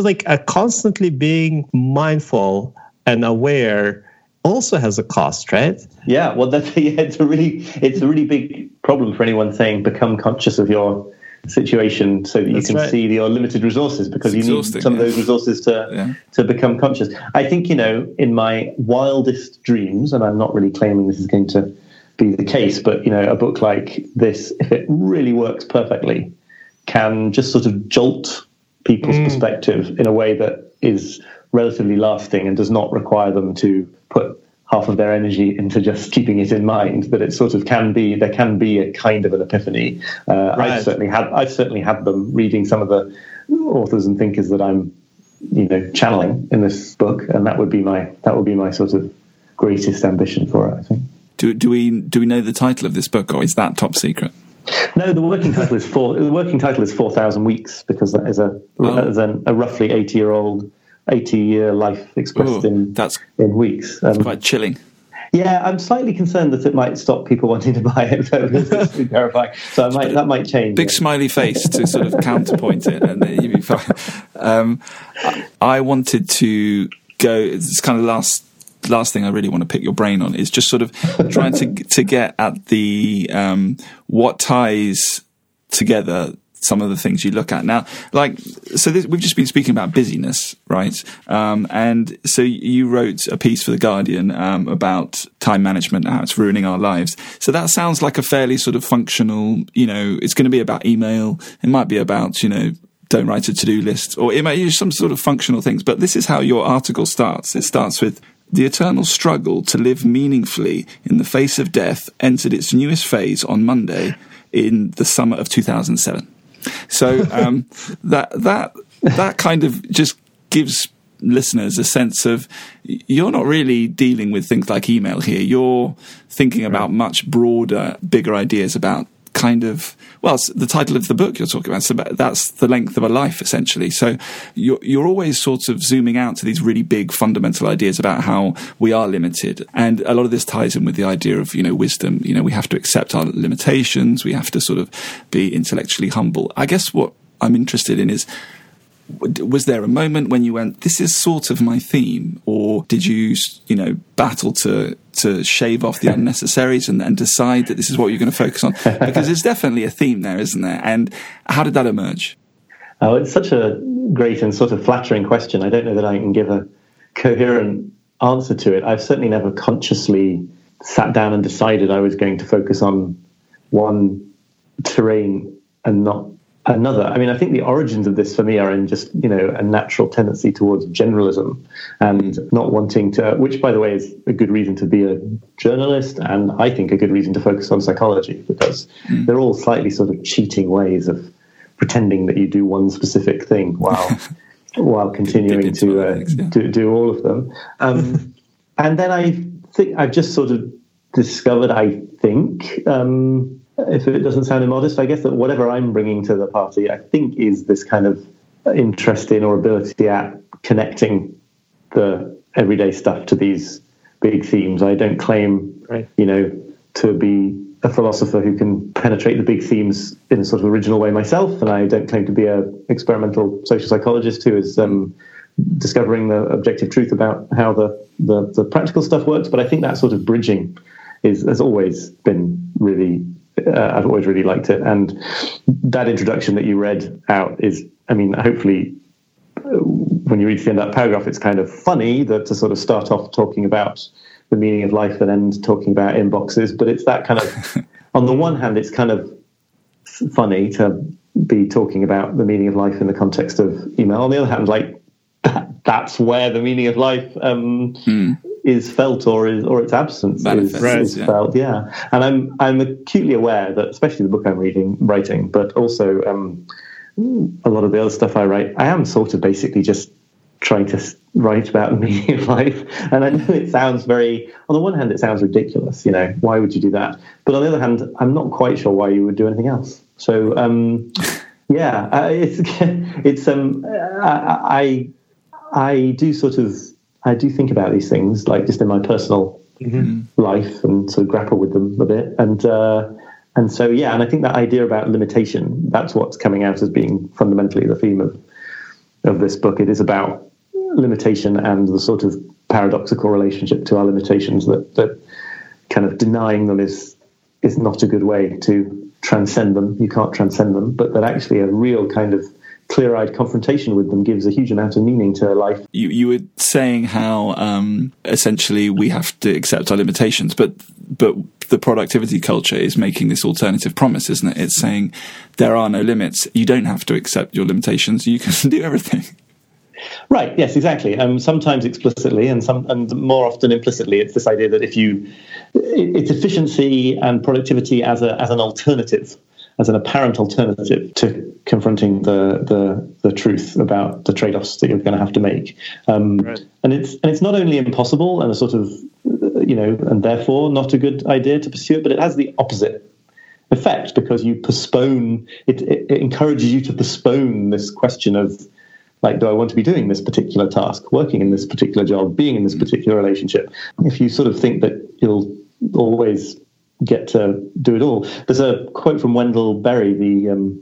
like constantly being mindful and aware also has a cost, right? Yeah. Well, it's a really big problem for anyone saying become conscious of your situation so that you can see your limited resources, because you need some of those resources to become conscious. I think, you know, in my wildest dreams, and I'm not really claiming this is going to be the case, but, you know, a book like this, if it really works perfectly, can just sort of jolt people's perspective in a way that is relatively lasting and does not require them to put half of their energy into just keeping it in mind. That it sort of there can be a kind of an epiphany. I've certainly had them reading some of the authors and thinkers that I'm, you know, channeling in this book, and that would be my sort of greatest ambition for it, I think. Do we know the title of this book, or is that top secret? No, the working title is 4,000 Weeks, because that is a roughly 80-year life expressed in weeks. That's quite chilling. Yeah, I'm slightly concerned that it might stop people wanting to buy it. It's too terrifying. So that might change. Big smiley face to sort of counterpoint it, and you'd be fine. I wanted to go. It's kind of last thing I really want to pick your brain on is just sort of trying to get at the what ties together some of the things you look at now, like, so this, we've just been speaking about busyness, right? And so you wrote a piece for The Guardian about time management and how it's ruining our lives. So that sounds like a fairly sort of functional, you know, it's going to be about email. It might be about, you know, don't write a to-do list, or it might use some sort of functional things. But this is how your article starts. It starts with, the eternal struggle to live meaningfully in the face of death entered its newest phase on Monday in the summer of 2007. So that kind of just gives listeners a sense of, you're not really dealing with things like email here. You're thinking about much broader, bigger ideas about kind of, well, it's the title of the book you're talking about. So that's the length of a life, essentially. So you're always sort of zooming out to these really big fundamental ideas about how we are limited. And a lot of this ties in with the idea of, you know, wisdom. You know, we have to accept our limitations. We have to sort of be intellectually humble. I guess what I'm interested in is, Was there a moment when you went, this is sort of my theme? Or did you, you know, battle to shave off the unnecessaries and decide that this is what you're going to focus on? Because there's definitely a theme there, isn't there? And how did that emerge? Oh, it's such a great and sort of flattering question. I don't know that I can give a coherent answer to it. I've certainly never consciously sat down and decided I was going to focus on one terrain and not another. I mean, I think the origins of this for me are in just, you know, a natural tendency towards generalism and not wanting to, which, by the way, is a good reason to be a journalist and I think a good reason to focus on psychology, because they're all slightly sort of cheating ways of pretending that you do one specific thing while continuing to do all of them. And then I think I've just sort of discovered, if it doesn't sound immodest, I guess that whatever I'm bringing to the party, I think, is this kind of interest in or ability at connecting the everyday stuff to these big themes. I don't claim, you know, to be a philosopher who can penetrate the big themes in a sort of original way myself, and I don't claim to be an experimental social psychologist who is discovering the objective truth about how the practical stuff works. But I think that sort of bridging has always been really... I've always really liked it, and that introduction that you read out is, I mean, hopefully when you read the end of that paragraph, it's kind of funny that to sort of start off talking about the meaning of life and end talking about inboxes, but it's that kind of on the one hand, it's kind of funny to be talking about the meaning of life in the context of email. On the other hand, like that's where the meaning of life is felt, or its absence is felt. Yeah, and I'm acutely aware that, especially the book I'm writing, but also a lot of the other stuff I write, I am sort of basically just trying to write about the meaning of life. And I know it sounds very, on the one hand, it sounds ridiculous. You know, why would you do that? But on the other hand, I'm not quite sure why you would do anything else. So I do think about these things, like just in my personal life, and sort of grapple with them a bit. And I think that idea about limitation, that's what's coming out as being fundamentally the theme of this book. It is about limitation and the sort of paradoxical relationship to our limitations, that kind of denying them is not a good way to transcend them. You can't transcend them, but that actually a real kind of clear-eyed confrontation with them gives a huge amount of meaning to life. You were saying how essentially we have to accept our limitations, but the productivity culture is making this alternative promise, isn't it? It's saying there are no limits. You don't have to accept your limitations. You can do everything. Right. Yes. Exactly. Sometimes explicitly, and more often implicitly, it's this idea that it's efficiency and productivity as an alternative, as an apparent alternative to confronting the truth about the trade-offs that you're going to have to make. And it's not only impossible and a sort of, you know, and therefore not a good idea to pursue it, but it has the opposite effect, because you postpone, it encourages you to postpone this question of, like, do I want to be doing this particular task, working in this particular job, being in this particular relationship? If you sort of think that you'll always get to do it all. There's a quote from Wendell Berry, the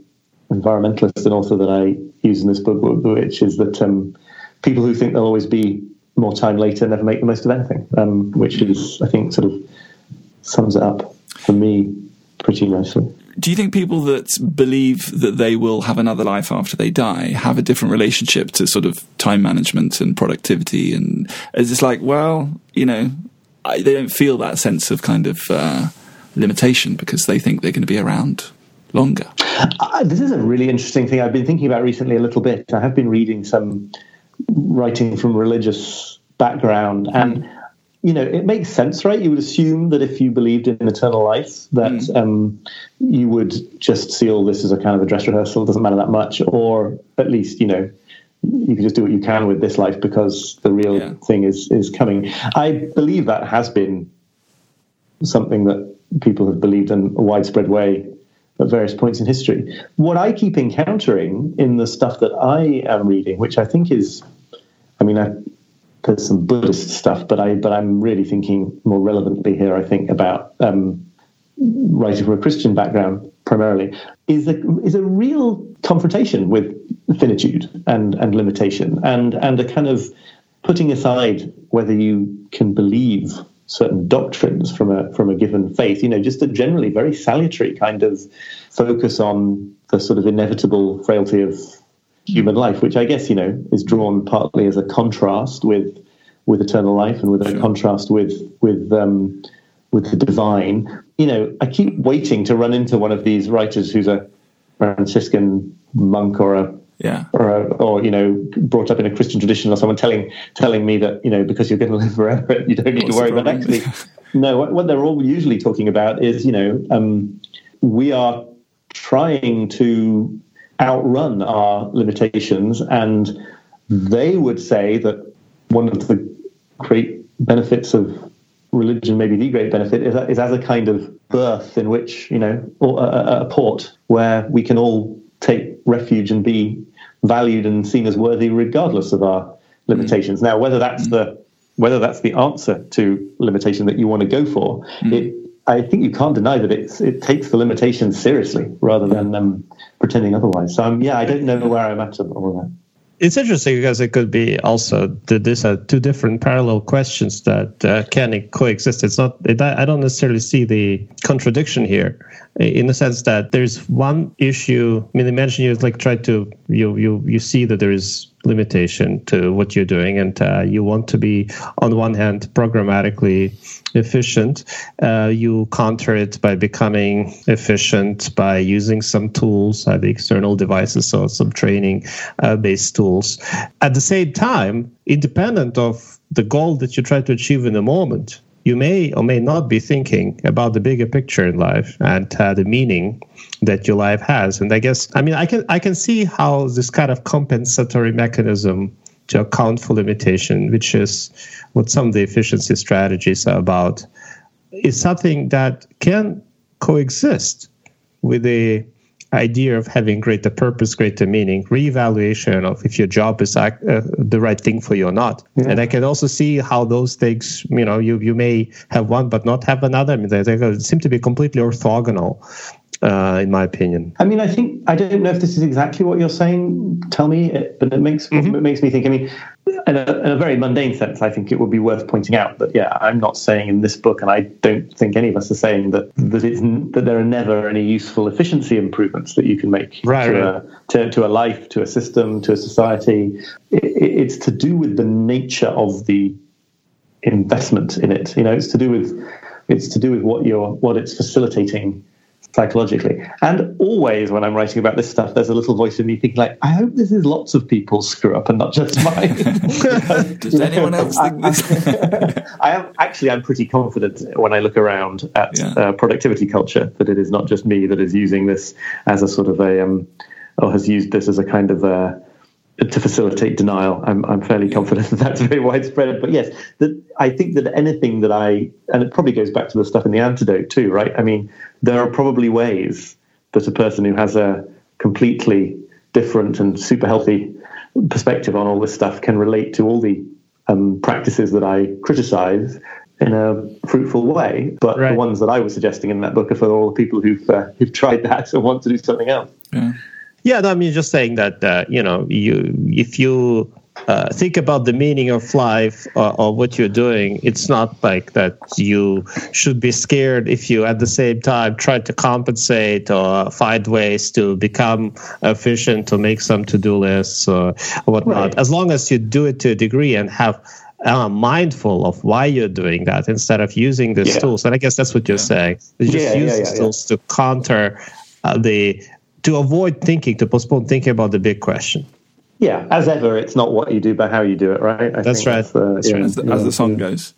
environmentalist and author that I use in this book, which is that people who think there'll always be more time later never make the most of anything, which is, I think, sort of sums it up for me pretty nicely. Do you think people that believe that they will have another life after they die have a different relationship to sort of time management and productivity? And is it's like, well, you know, they don't feel that sense of kind of... limitation because they think they're going to be around longer. This is a really interesting thing I've been thinking about recently a little bit. I have been reading some writing from religious background, and you know, it makes sense, right? You would assume that if you believed in eternal life, that you would just see all this as a kind of a dress rehearsal. It doesn't matter that much, or at least, you know, you can just do what you can with this life because the real thing is coming. I believe that has been something that people have believed in a widespread way at various points in history. What I keep encountering in the stuff that I am reading, which I think is, I mean, there's some Buddhist stuff, but I'm really thinking more relevantly here, I think, about writing from a Christian background, primarily, is a real confrontation with finitude and limitation, and a kind of putting aside whether you can believe certain doctrines from a given faith, just a generally very salutary kind of focus on the sort of inevitable frailty of human life, which I guess, is drawn partly as a contrast with eternal life and with a contrast with the divine. I keep waiting to run into one of these writers who's a Franciscan monk or brought up in a Christian tradition, or someone telling me that, because you're going to live forever, you don't need to worry. But actually, no, what they're all usually talking about is, we are trying to outrun our limitations, and they would say that one of the great benefits of religion, maybe the great benefit, is as a kind of birth in which, or a port where we can all take refuge and be valued and seen as worthy regardless of our limitations. Now, whether that's the answer to limitation that you want to go for, I think you can't deny that it takes the limitations seriously rather than pretending otherwise. So, I don't know where I'm at all that. It's interesting because it could be also these are two different parallel questions that can coexist. I don't necessarily see the contradiction here, in the sense that there's one issue. I mean, imagine you you see that there is limitation to what you're doing, and you want to be, on one hand, programmatically efficient. You counter it by becoming efficient by using some tools, either external devices or some training-based tools. At the same time, independent of the goal that you try to achieve in the moment, you may or may not be thinking about the bigger picture in life and the meaning that your life has. And I guess, I can see how this kind of compensatory mechanism to account for limitation, which is what some of the efficiency strategies are about, is something that can coexist with the idea of having greater purpose, greater meaning, reevaluation of if your job is the right thing for you or not. Yeah. And I can also see how those things, you may have one but not have another. I mean, they seem to be completely orthogonal, in my opinion. I mean, I think, I don't know if this is exactly what you're saying, tell me, but it makes me think, in a very mundane sense, I think it would be worth pointing out that, I'm not saying in this book, and I don't think any of us are saying that there are never any useful efficiency improvements that you can make to a life, to a system, to a society. It's to do with the nature of the investment in it. It's to do with what it's facilitating psychologically. And always when I'm writing about this stuff, there's a little voice in me thinking, like, I hope this is lots of people's screw up and not just mine. Does anyone else think this? I'm pretty confident when I look around at productivity culture that it is not just me that is using this as a sort of or has used this as a kind of to facilitate denial. I'm fairly confident that that's very widespread. But yes, I think that anything that and it probably goes back to the stuff in The Antidote too, right? I mean, there are probably ways that a person who has a completely different and super healthy perspective on all this stuff can relate to all the practices that I criticize in a fruitful way. But the ones that I was suggesting in that book are for all the people who've tried that and want to do something else. Yeah. Yeah, no, I mean, just saying that, if you think about the meaning of life or what you're doing, it's not like that you should be scared if you at the same time try to compensate or find ways to become efficient or make some to-do lists or whatnot. Right. As long as you do it to a degree and have mindful of why you're doing that instead of using these tools. And I guess that's what you're saying. You just use these tools to counter to avoid thinking, to postpone thinking about the big question. Yeah, as ever, it's not what you do, but how you do it, right? As the song goes.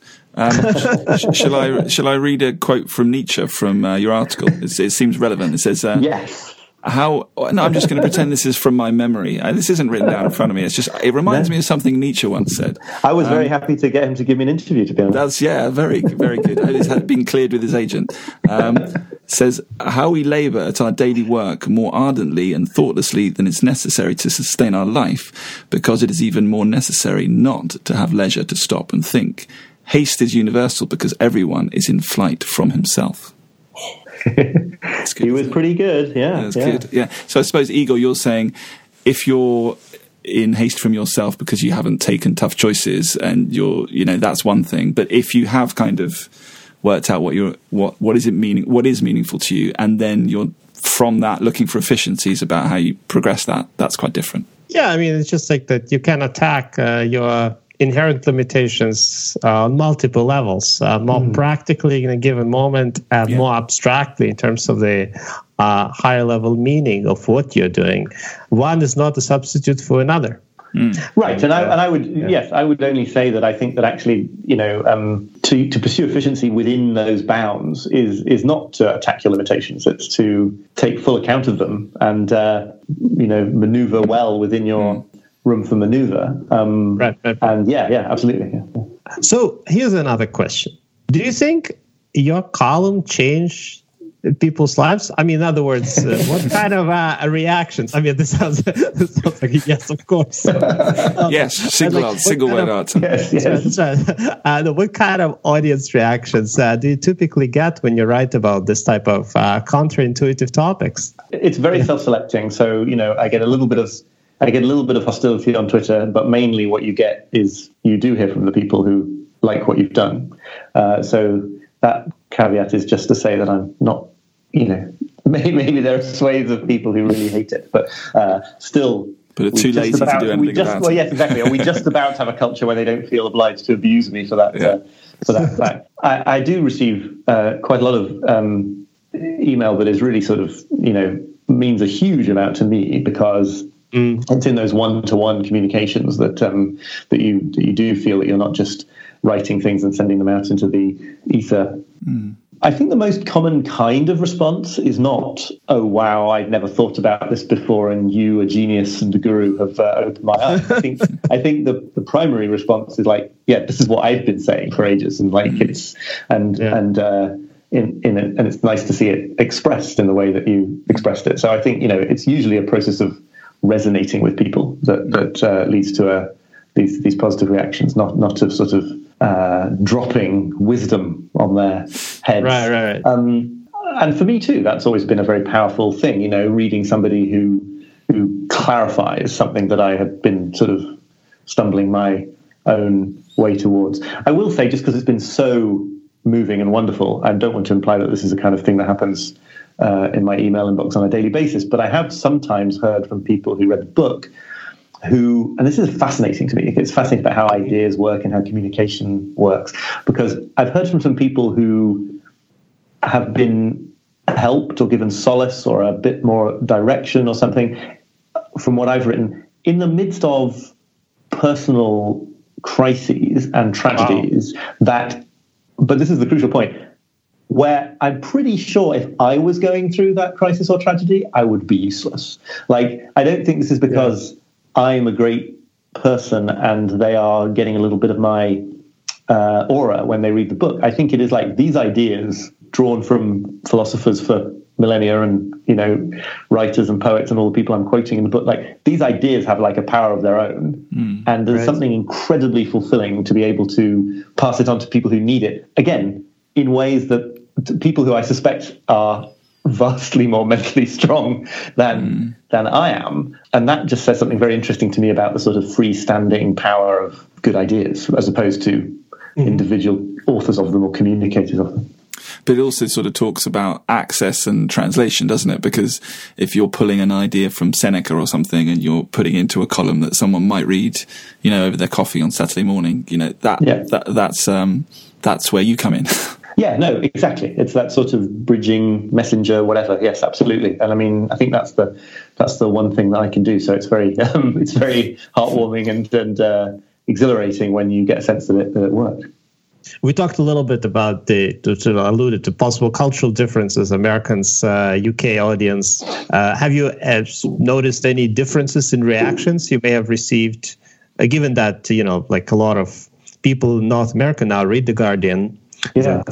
Shall I read a quote from Nietzsche from your article? It seems relevant. It says, "Yes, how?" No, I'm just going to pretend this is from my memory. This isn't written down in front of me. It's just it reminds me of something Nietzsche once said. I was very happy to get him to give me an interview. To be honest, that's very, very good. It had been cleared with his agent. Says, how we labour at our daily work more ardently and thoughtlessly than is necessary to sustain our life, because it is even more necessary not to have leisure to stop and think. Haste is universal because everyone is in flight from himself. He was pretty good, yeah. That's good. So I suppose, Igor, you're saying if you're in haste from yourself because you haven't taken tough choices and you're, you know, that's one thing. But if you have kind of worked out what is meaningful to you, and then you're from that looking for efficiencies about how you progress that, that's quite different. Yeah, I mean, it's just like that you can attack your inherent limitations on multiple levels, more practically in a given moment and more abstractly in terms of the higher level meaning of what you're doing. One is not a substitute for another. Right, and I would only say that I think that actually, you know, to pursue efficiency within those bounds is not to attack your limitations. It's to take full account of them and maneuver well within your room for maneuver. Right. And absolutely. Yeah. So here's another question: do you think your column changed people's lives? I mean, in other words, what kind of reactions? I mean, this sounds like yes, of course. Yes, single word answer. Yes. Right. What kind of audience reactions do you typically get when you write about this type of counterintuitive topics? It's very self-selecting. So, you know, I get a little bit of hostility on Twitter, but mainly what you get is you do hear from the people who like what you've done. So that caveat is just to say that I'm not, you know, maybe there are swathes of people who really hate it, but still. But it's too lazy to do anything about it. Well, yes, exactly. Are we just about to have a culture where they don't feel obliged to abuse me for that? Yeah. For that fact, I do receive quite a lot of email that is really sort of, you know, means a huge amount to me because it's in those one-to-one communications that that you do feel that you're not just writing things and sending them out into the ether. I think the most common kind of response is not, oh, wow, I'd never thought about this before, and you, a genius and a guru, have opened my eyes. I think the primary response is like, yeah, this is what I've been saying for ages, and like and it's nice to see it expressed in the way that you expressed it. So I think, you know, it's usually a process of resonating with people that leads to these positive reactions, not of sort of dropping wisdom on their heads. Right. And for me too, that's always been a very powerful thing, you know, reading somebody who clarifies something that I had been sort of stumbling my own way towards. I will say, just because it's been so moving and wonderful, I don't want to imply that this is the kind of thing that happens in my email inbox on a daily basis, but I have sometimes heard from people who read the book who, and this is fascinating to me, it's fascinating about how ideas work and how communication works, because I've heard from some people who have been helped or given solace or a bit more direction or something from what I've written in the midst of personal crises and tragedies. Wow. But this is the crucial point, where I'm pretty sure if I was going through that crisis or tragedy, I would be useless. Like, I don't think this is because... Yeah. I'm a great person and they are getting a little bit of my aura when they read the book. I think it is like these ideas drawn from philosophers for millennia and, you know, writers and poets and all the people I'm quoting in the book, like these ideas have like a power of their own. And there's something incredibly fulfilling to be able to pass it on to people who need it. Again, in ways that people who I suspect are vastly more mentally strong than I am, and that just says something very interesting to me about the sort of freestanding power of good ideas as opposed to individual authors of them or communicators of them. But it also sort of talks about access and translation, doesn't it? Because if you're pulling an idea from Seneca or something and you're putting into a column that someone might read, you know, over their coffee on Saturday morning, you know, that's where you come in. Yeah, no, exactly. It's that sort of bridging messenger, whatever. Yes, absolutely. And I mean, I think that's the one thing that I can do. So it's very heartwarming and exhilarating when you get a sense that it worked. We talked a little bit about alluded to possible cultural differences, Americans, UK audience. Have you noticed any differences in reactions you may have received, given that, you know, like a lot of people in North America now read The Guardian? Yeah.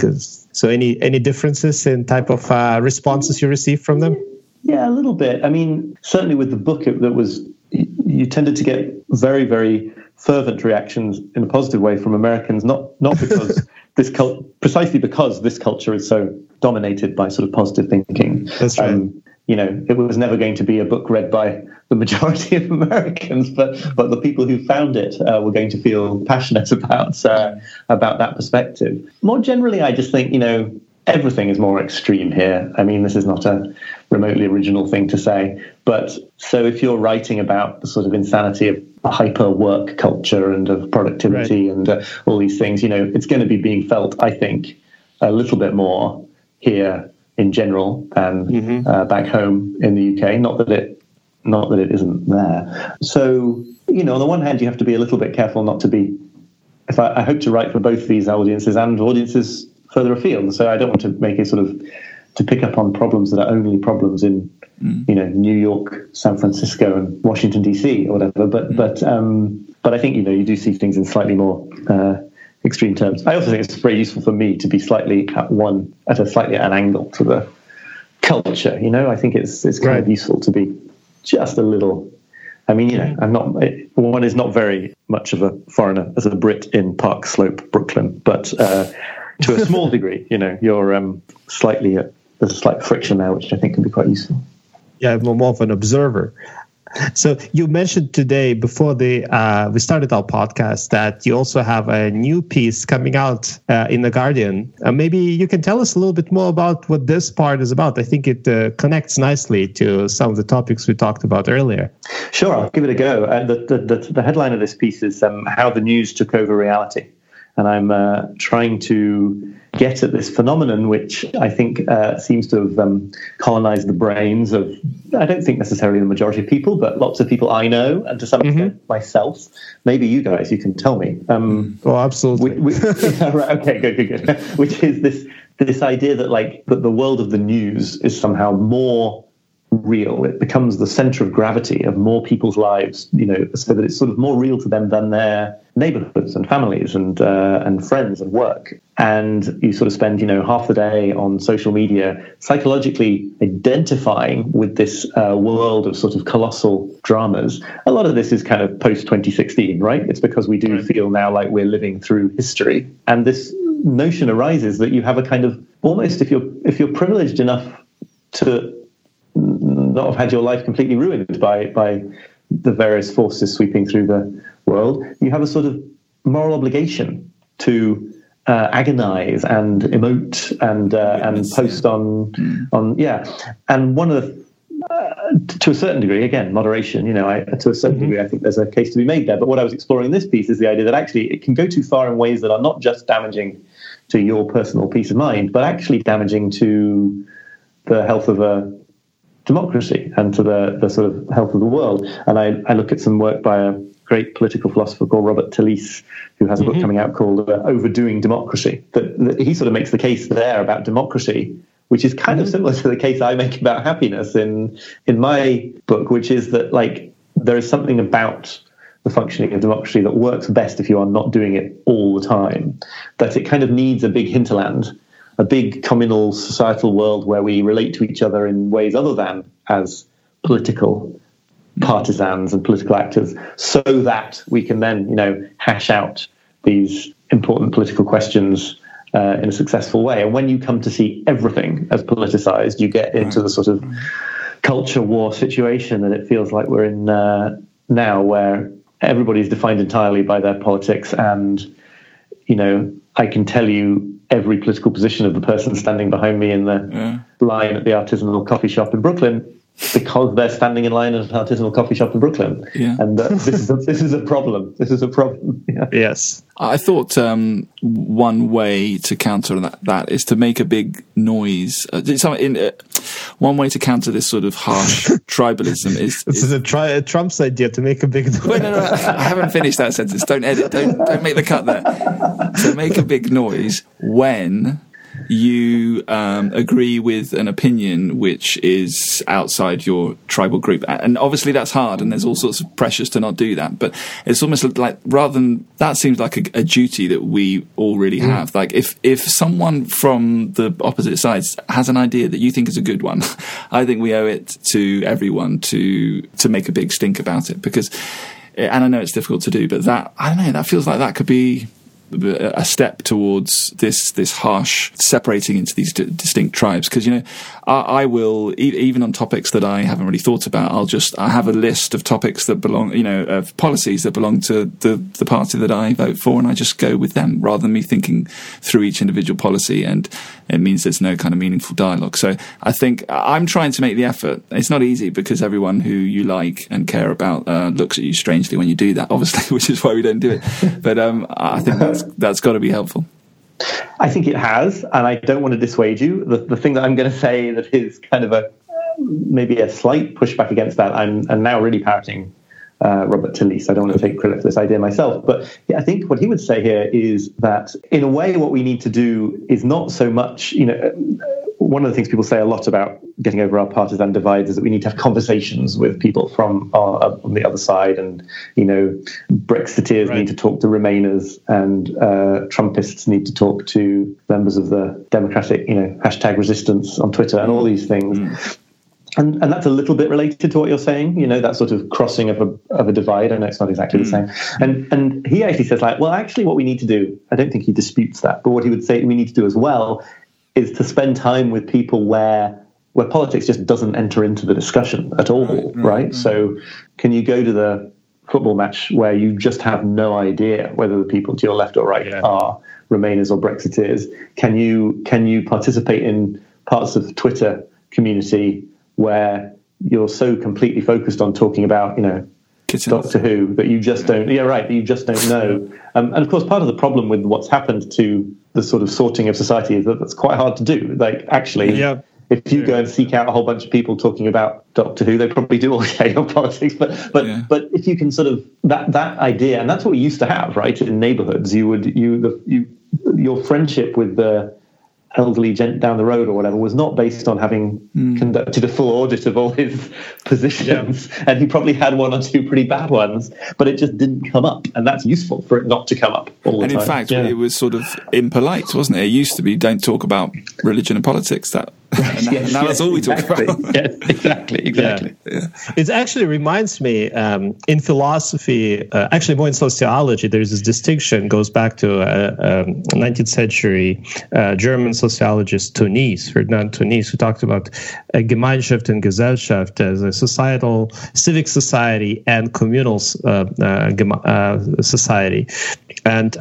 So any differences in type of responses you receive from them? Yeah, a little bit. I mean, certainly with the book, you tended to get very, very fervent reactions in a positive way from Americans, not because precisely because this culture is so dominated by sort of positive thinking. That's right. You know, it was never going to be a book read by the majority of Americans, but the people who found it were going to feel passionate about that perspective. More generally, I just think, you know, everything is more extreme here. I mean, this is not a remotely original thing to say, but so if you're writing about the sort of insanity of hyper work culture and of productivity right. and all these things, you know, it's going to be being felt, I think, a little bit more here in general than back home in the UK. Not that it isn't there. So, you know, on the one hand, you have to be a little bit careful not to be. If I hope to write for both these audiences and audiences further afield, so I don't want to make it sort of to pick up on problems that are only problems in you know, New York, San Francisco, and Washington DC or whatever. But I think, you know, you do see things in slightly more extreme terms. I also think it's very useful for me to be slightly at an angle to the culture. You know, I think it's kind of useful to be just a little. I mean, you know, one is not very much of a foreigner as a Brit in Park Slope, Brooklyn, but to a small degree, you know, you're slightly there's a slight friction there, which I think can be quite useful. Yeah, I'm more of an observer. So you mentioned today before we started our podcast that you also have a new piece coming out in The Guardian. Maybe you can tell us a little bit more about what this part is about. I think it connects nicely to some of the topics we talked about earlier. Sure, I'll give it a go. The headline of this piece is How the News Took Over Reality. And I'm trying to get at this phenomenon, which I think seems to have colonized the brains of, I don't think necessarily the majority of people, but lots of people I know, and to some extent myself. Maybe you guys, you can tell me. Oh, absolutely. Okay, good. Which is this idea that, like, that the world of the news is somehow more real. It becomes the center of gravity of more people's lives, you know, so that it's sort of more real to them than their neighborhoods and families and friends and work. And you sort of spend, you know, half the day on social media psychologically identifying with this world of sort of colossal dramas. A lot of this is kind of post-2016, right? It's because we do feel now like we're living through history. And this notion arises that you have a kind of almost, if you're privileged enough to not have had your life completely ruined by the various forces sweeping through the world, you have a sort of moral obligation to agonize and emote and post on. And one of the, to a certain degree, again, moderation, you know, to a certain degree, I think there's a case to be made there. But what I was exploring in this piece is the idea that actually it can go too far in ways that are not just damaging to your personal peace of mind, but actually damaging to the health of a democracy and to the sort of health of the world. And I look at some work by a great political philosopher called Robert Talisse, who has a book coming out called Overdoing Democracy. That he sort of makes the case there about democracy, which is kind of similar to the case I make about happiness in my book, which is that, like, there is something about the functioning of democracy that works best if you are not doing it all the time, that it kind of needs a big hinterland, a big communal societal world where we relate to each other in ways other than as political partisans and political actors, so that we can then, you know, hash out these important political questions in a successful way. And when you come to see everything as politicized, you get into the sort of culture war situation that it feels like we're in now, where everybody's defined entirely by their politics. And, you know, I can tell you every political position of the person standing behind me in the line at the artisanal coffee shop in Brooklyn, because they're standing in line at an artisanal coffee shop in Brooklyn. Yeah. And this is a problem. This is a problem. Yeah. Yes. I thought one way to counter that is to make a big noise. One way to counter this sort of harsh tribalism is... This is Trump's idea to make a big noise. Wait, no, I haven't finished that sentence. Don't edit. Don't make the cut there. To make a big noise when you agree with an opinion which is outside your tribal group. And obviously that's hard, and there's all sorts of pressures to not do that. But it's almost like, rather than that, seems like a duty that we all really have. Like, if someone from the opposite sides has an idea that you think is a good one, I think we owe it to everyone to make a big stink about it. Because, and I know it's difficult to do, but that, I don't know, that feels like that could be a step towards this harsh separating into these distinct tribes. Because, you know, I will, even on topics that I haven't really thought about, I have a list of topics that belong, you know, of policies that belong to the party that I vote for, and I just go with them rather than me thinking through each individual policy, and it means there's no kind of meaningful dialogue. So I think I'm trying to make the effort. It's not easy because everyone who you like and care about looks at you strangely when you do that, obviously, which is why we don't do it. But I think that's got to be helpful. I think it has, and I don't want to dissuade you. The thing that I'm going to say that is kind of maybe a slight pushback against that, I'm now really parroting Robert Talisse. I don't want to take credit for this idea myself, but yeah, I think what he would say here is that in a way what we need to do is not so much, you know, one of the things people say a lot about getting over our partisan divides is that we need to have conversations with people from the other side, and, you know, Brexiteers right. need to talk to Remainers, and Trumpists need to talk to members of the Democratic, you know, hashtag resistance on Twitter and all these things. Mm. And that's a little bit related to what you're saying, you know, that sort of crossing of a divide. I know it's not exactly the same. And he actually says, like, well, actually what we need to do, I don't think he disputes that, but what he would say we need to do as well is to spend time with people where politics just doesn't enter into the discussion at all, right? Mm-hmm. So can you go to the football match where you just have no idea whether the people to your left or right are Remainers or Brexiteers? Can you participate in parts of the Twitter community where you're so completely focused on talking about, you know, Doctor Who that you just don't, you just don't know. And of course, part of the problem with what's happened to the sort of sorting of society is that that's quite hard to do. Like, actually, if you go and seek out a whole bunch of people talking about Doctor Who, they probably do okay on politics. But if you can sort of that idea, and that's what we used to have, right? In neighbourhoods, your friendship with the elderly gent down the road or whatever was not based on having conducted a full audit of all his positions, and he probably had one or two pretty bad ones, but it just didn't come up, and that's useful for it not to come up all the time. And in fact, it was sort of impolite, wasn't it? It used to be, don't talk about religion and politics. That's all we talk about. Yes, exactly. Yeah. It actually reminds me, in philosophy, actually more in sociology, there's this distinction, goes back to 19th century German sociologist Tönnies, Ferdinand Tönnies, who talked about Gemeinschaft and Gesellschaft as a societal, civic society and communal society. And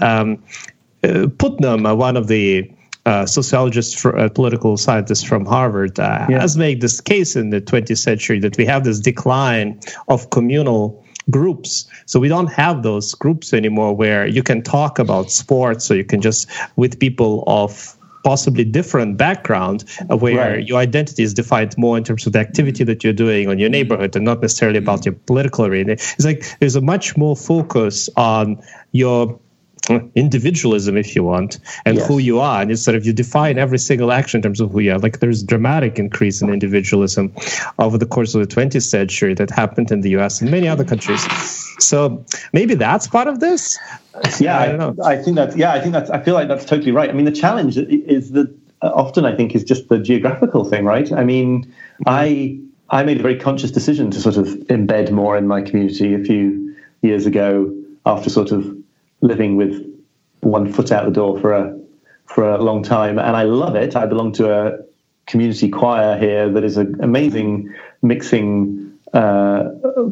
Putnam, one of the sociologist, political scientist from Harvard, has made this case in the 20th century that we have this decline of communal groups. So we don't have those groups anymore where you can talk about sports, or you can just with people of possibly different background, where your identity is defined more in terms of the activity that you're doing on your neighborhood and not necessarily about your political arena. It's like there's a much more focus on your individualism, if you want, and who you are, and it's sort of you define every single action in terms of who you are. Like, there's a dramatic increase in individualism over the course of the 20th century that happened in the US and many other countries. So maybe that's part of this. I feel like that's totally right. I mean, the challenge is that often I think is just the geographical thing, right? I mean, I made a very conscious decision to sort of embed more in my community a few years ago after sort of living with one foot out the door for a long time, and I love it. I belong to a community choir here that is an amazing mixing, what's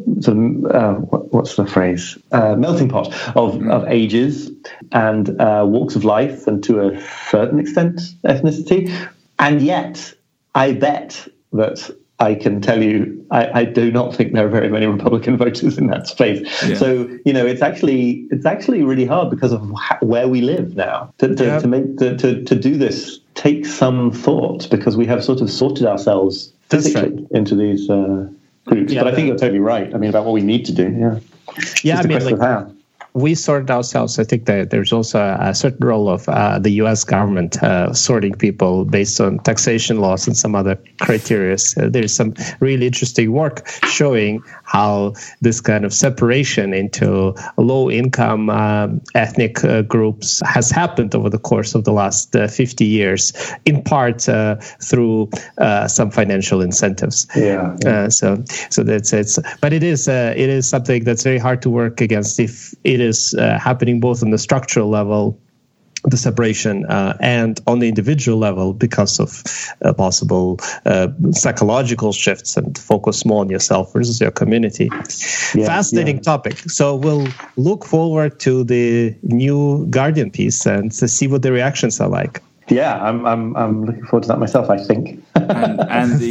the phrase? Melting pot of ages and walks of life, and to a certain extent ethnicity. And yet, I bet that I can tell you, I do not think there are very many Republican voters in that space. Yeah. So, you know, it's actually really hard because of where we live now to do this. Take some thought, because we have sort of sorted ourselves physically into these groups. Yeah, but I think you're totally right. I mean, about what we need to do. Just a question of how. We sorted ourselves. I think that there's also a certain role of the U.S. government sorting people based on taxation laws and some other criteria. There's some really interesting work showing how this kind of separation into low-income ethnic groups has happened over the course of the last 50 years, in part through some financial incentives. So that's it. But it is something that's very hard to work against if it is happening both on the structural level the separation, and on the individual level, because of possible psychological shifts, and focus more on yourself versus your community. Yeah, fascinating topic. So we'll look forward to the new Guardian piece and to see what the reactions are like. Yeah, I'm looking forward to that myself, I think. and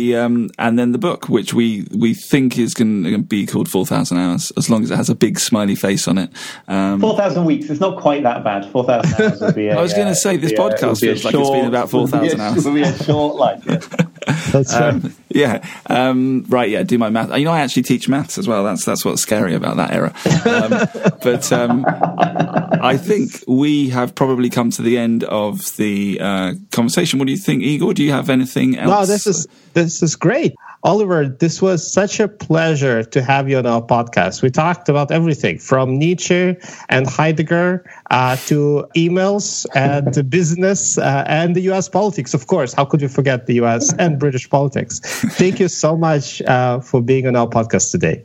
then the book, which we think is going to be called 4,000 Hours, as long as it has a big smiley face on it. 4,000 Weeks. It's not quite that bad. 4,000 Hours would be a, I was going to say, this podcast feels like it's been about 4,000 hours. It would be a short life, yeah. That's right. Do my math. You know, I actually teach maths as well. That's what's scary about that era. I think we have probably come to the end of the conversation. What do you think, Igor? Do you have anything else? No, this is great. Oliver, this was such a pleasure to have you on our podcast. We talked about everything from Nietzsche and Heidegger to emails and business and the U.S. politics, of course. How could we forget the U.S. and British politics? Thank you so much for being on our podcast today.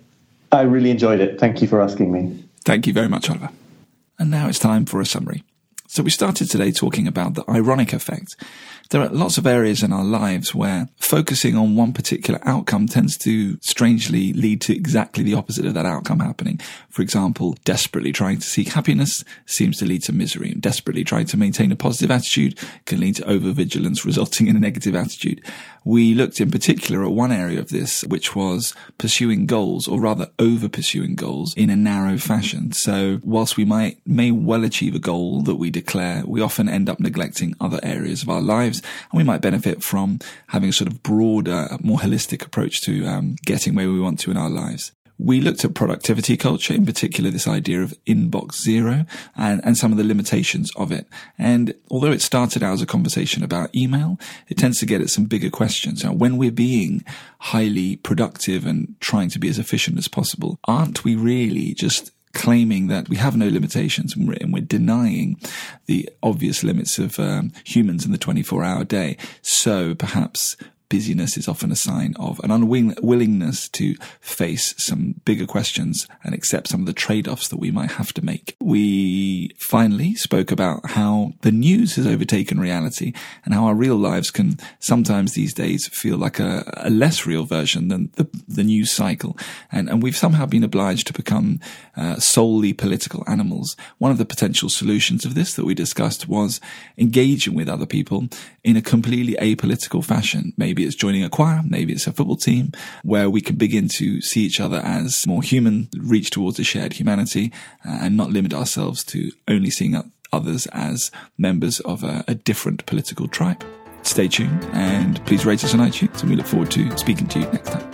I really enjoyed it. Thank you for asking me. Thank you very much, Oliver. And now it's time for a summary. So we started today talking about the ironic effect. There are lots of areas in our lives where focusing on one particular outcome tends to strangely lead to exactly the opposite of that outcome happening. For example, desperately trying to seek happiness seems to lead to misery, and desperately trying to maintain a positive attitude can lead to overvigilance, resulting in a negative attitude. We looked in particular at one area of this, which was pursuing goals, or rather over-pursuing goals, in a narrow fashion. So whilst we may well achieve a goal that we declare, we often end up neglecting other areas of our lives. And we might benefit from having a sort of broader, more holistic approach to getting where we want to in our lives. We looked at productivity culture, in particular this idea of Inbox Zero and some of the limitations of it. And although it started out as a conversation about email, it tends to get at some bigger questions. Now, when we're being highly productive and trying to be as efficient as possible, aren't we really just claiming that we have no limitations, and we're denying the obvious limits of humans in the 24-hour day? So perhaps busyness is often a sign of an unwillingness to face some bigger questions and accept some of the trade-offs that we might have to make. We finally spoke about how the news has overtaken reality and how our real lives can sometimes these days feel like a less real version than the news cycle. And we've somehow been obliged to become solely political animals. One of the potential solutions of this that we discussed was engaging with other people in a completely apolitical fashion. Maybe it's joining a choir, maybe it's a football team, where we can begin to see each other as more human, reach towards a shared humanity, and not limit ourselves to only seeing others as members of a different political tribe. Stay tuned, and please rate us on iTunes, and we look forward to speaking to you next time.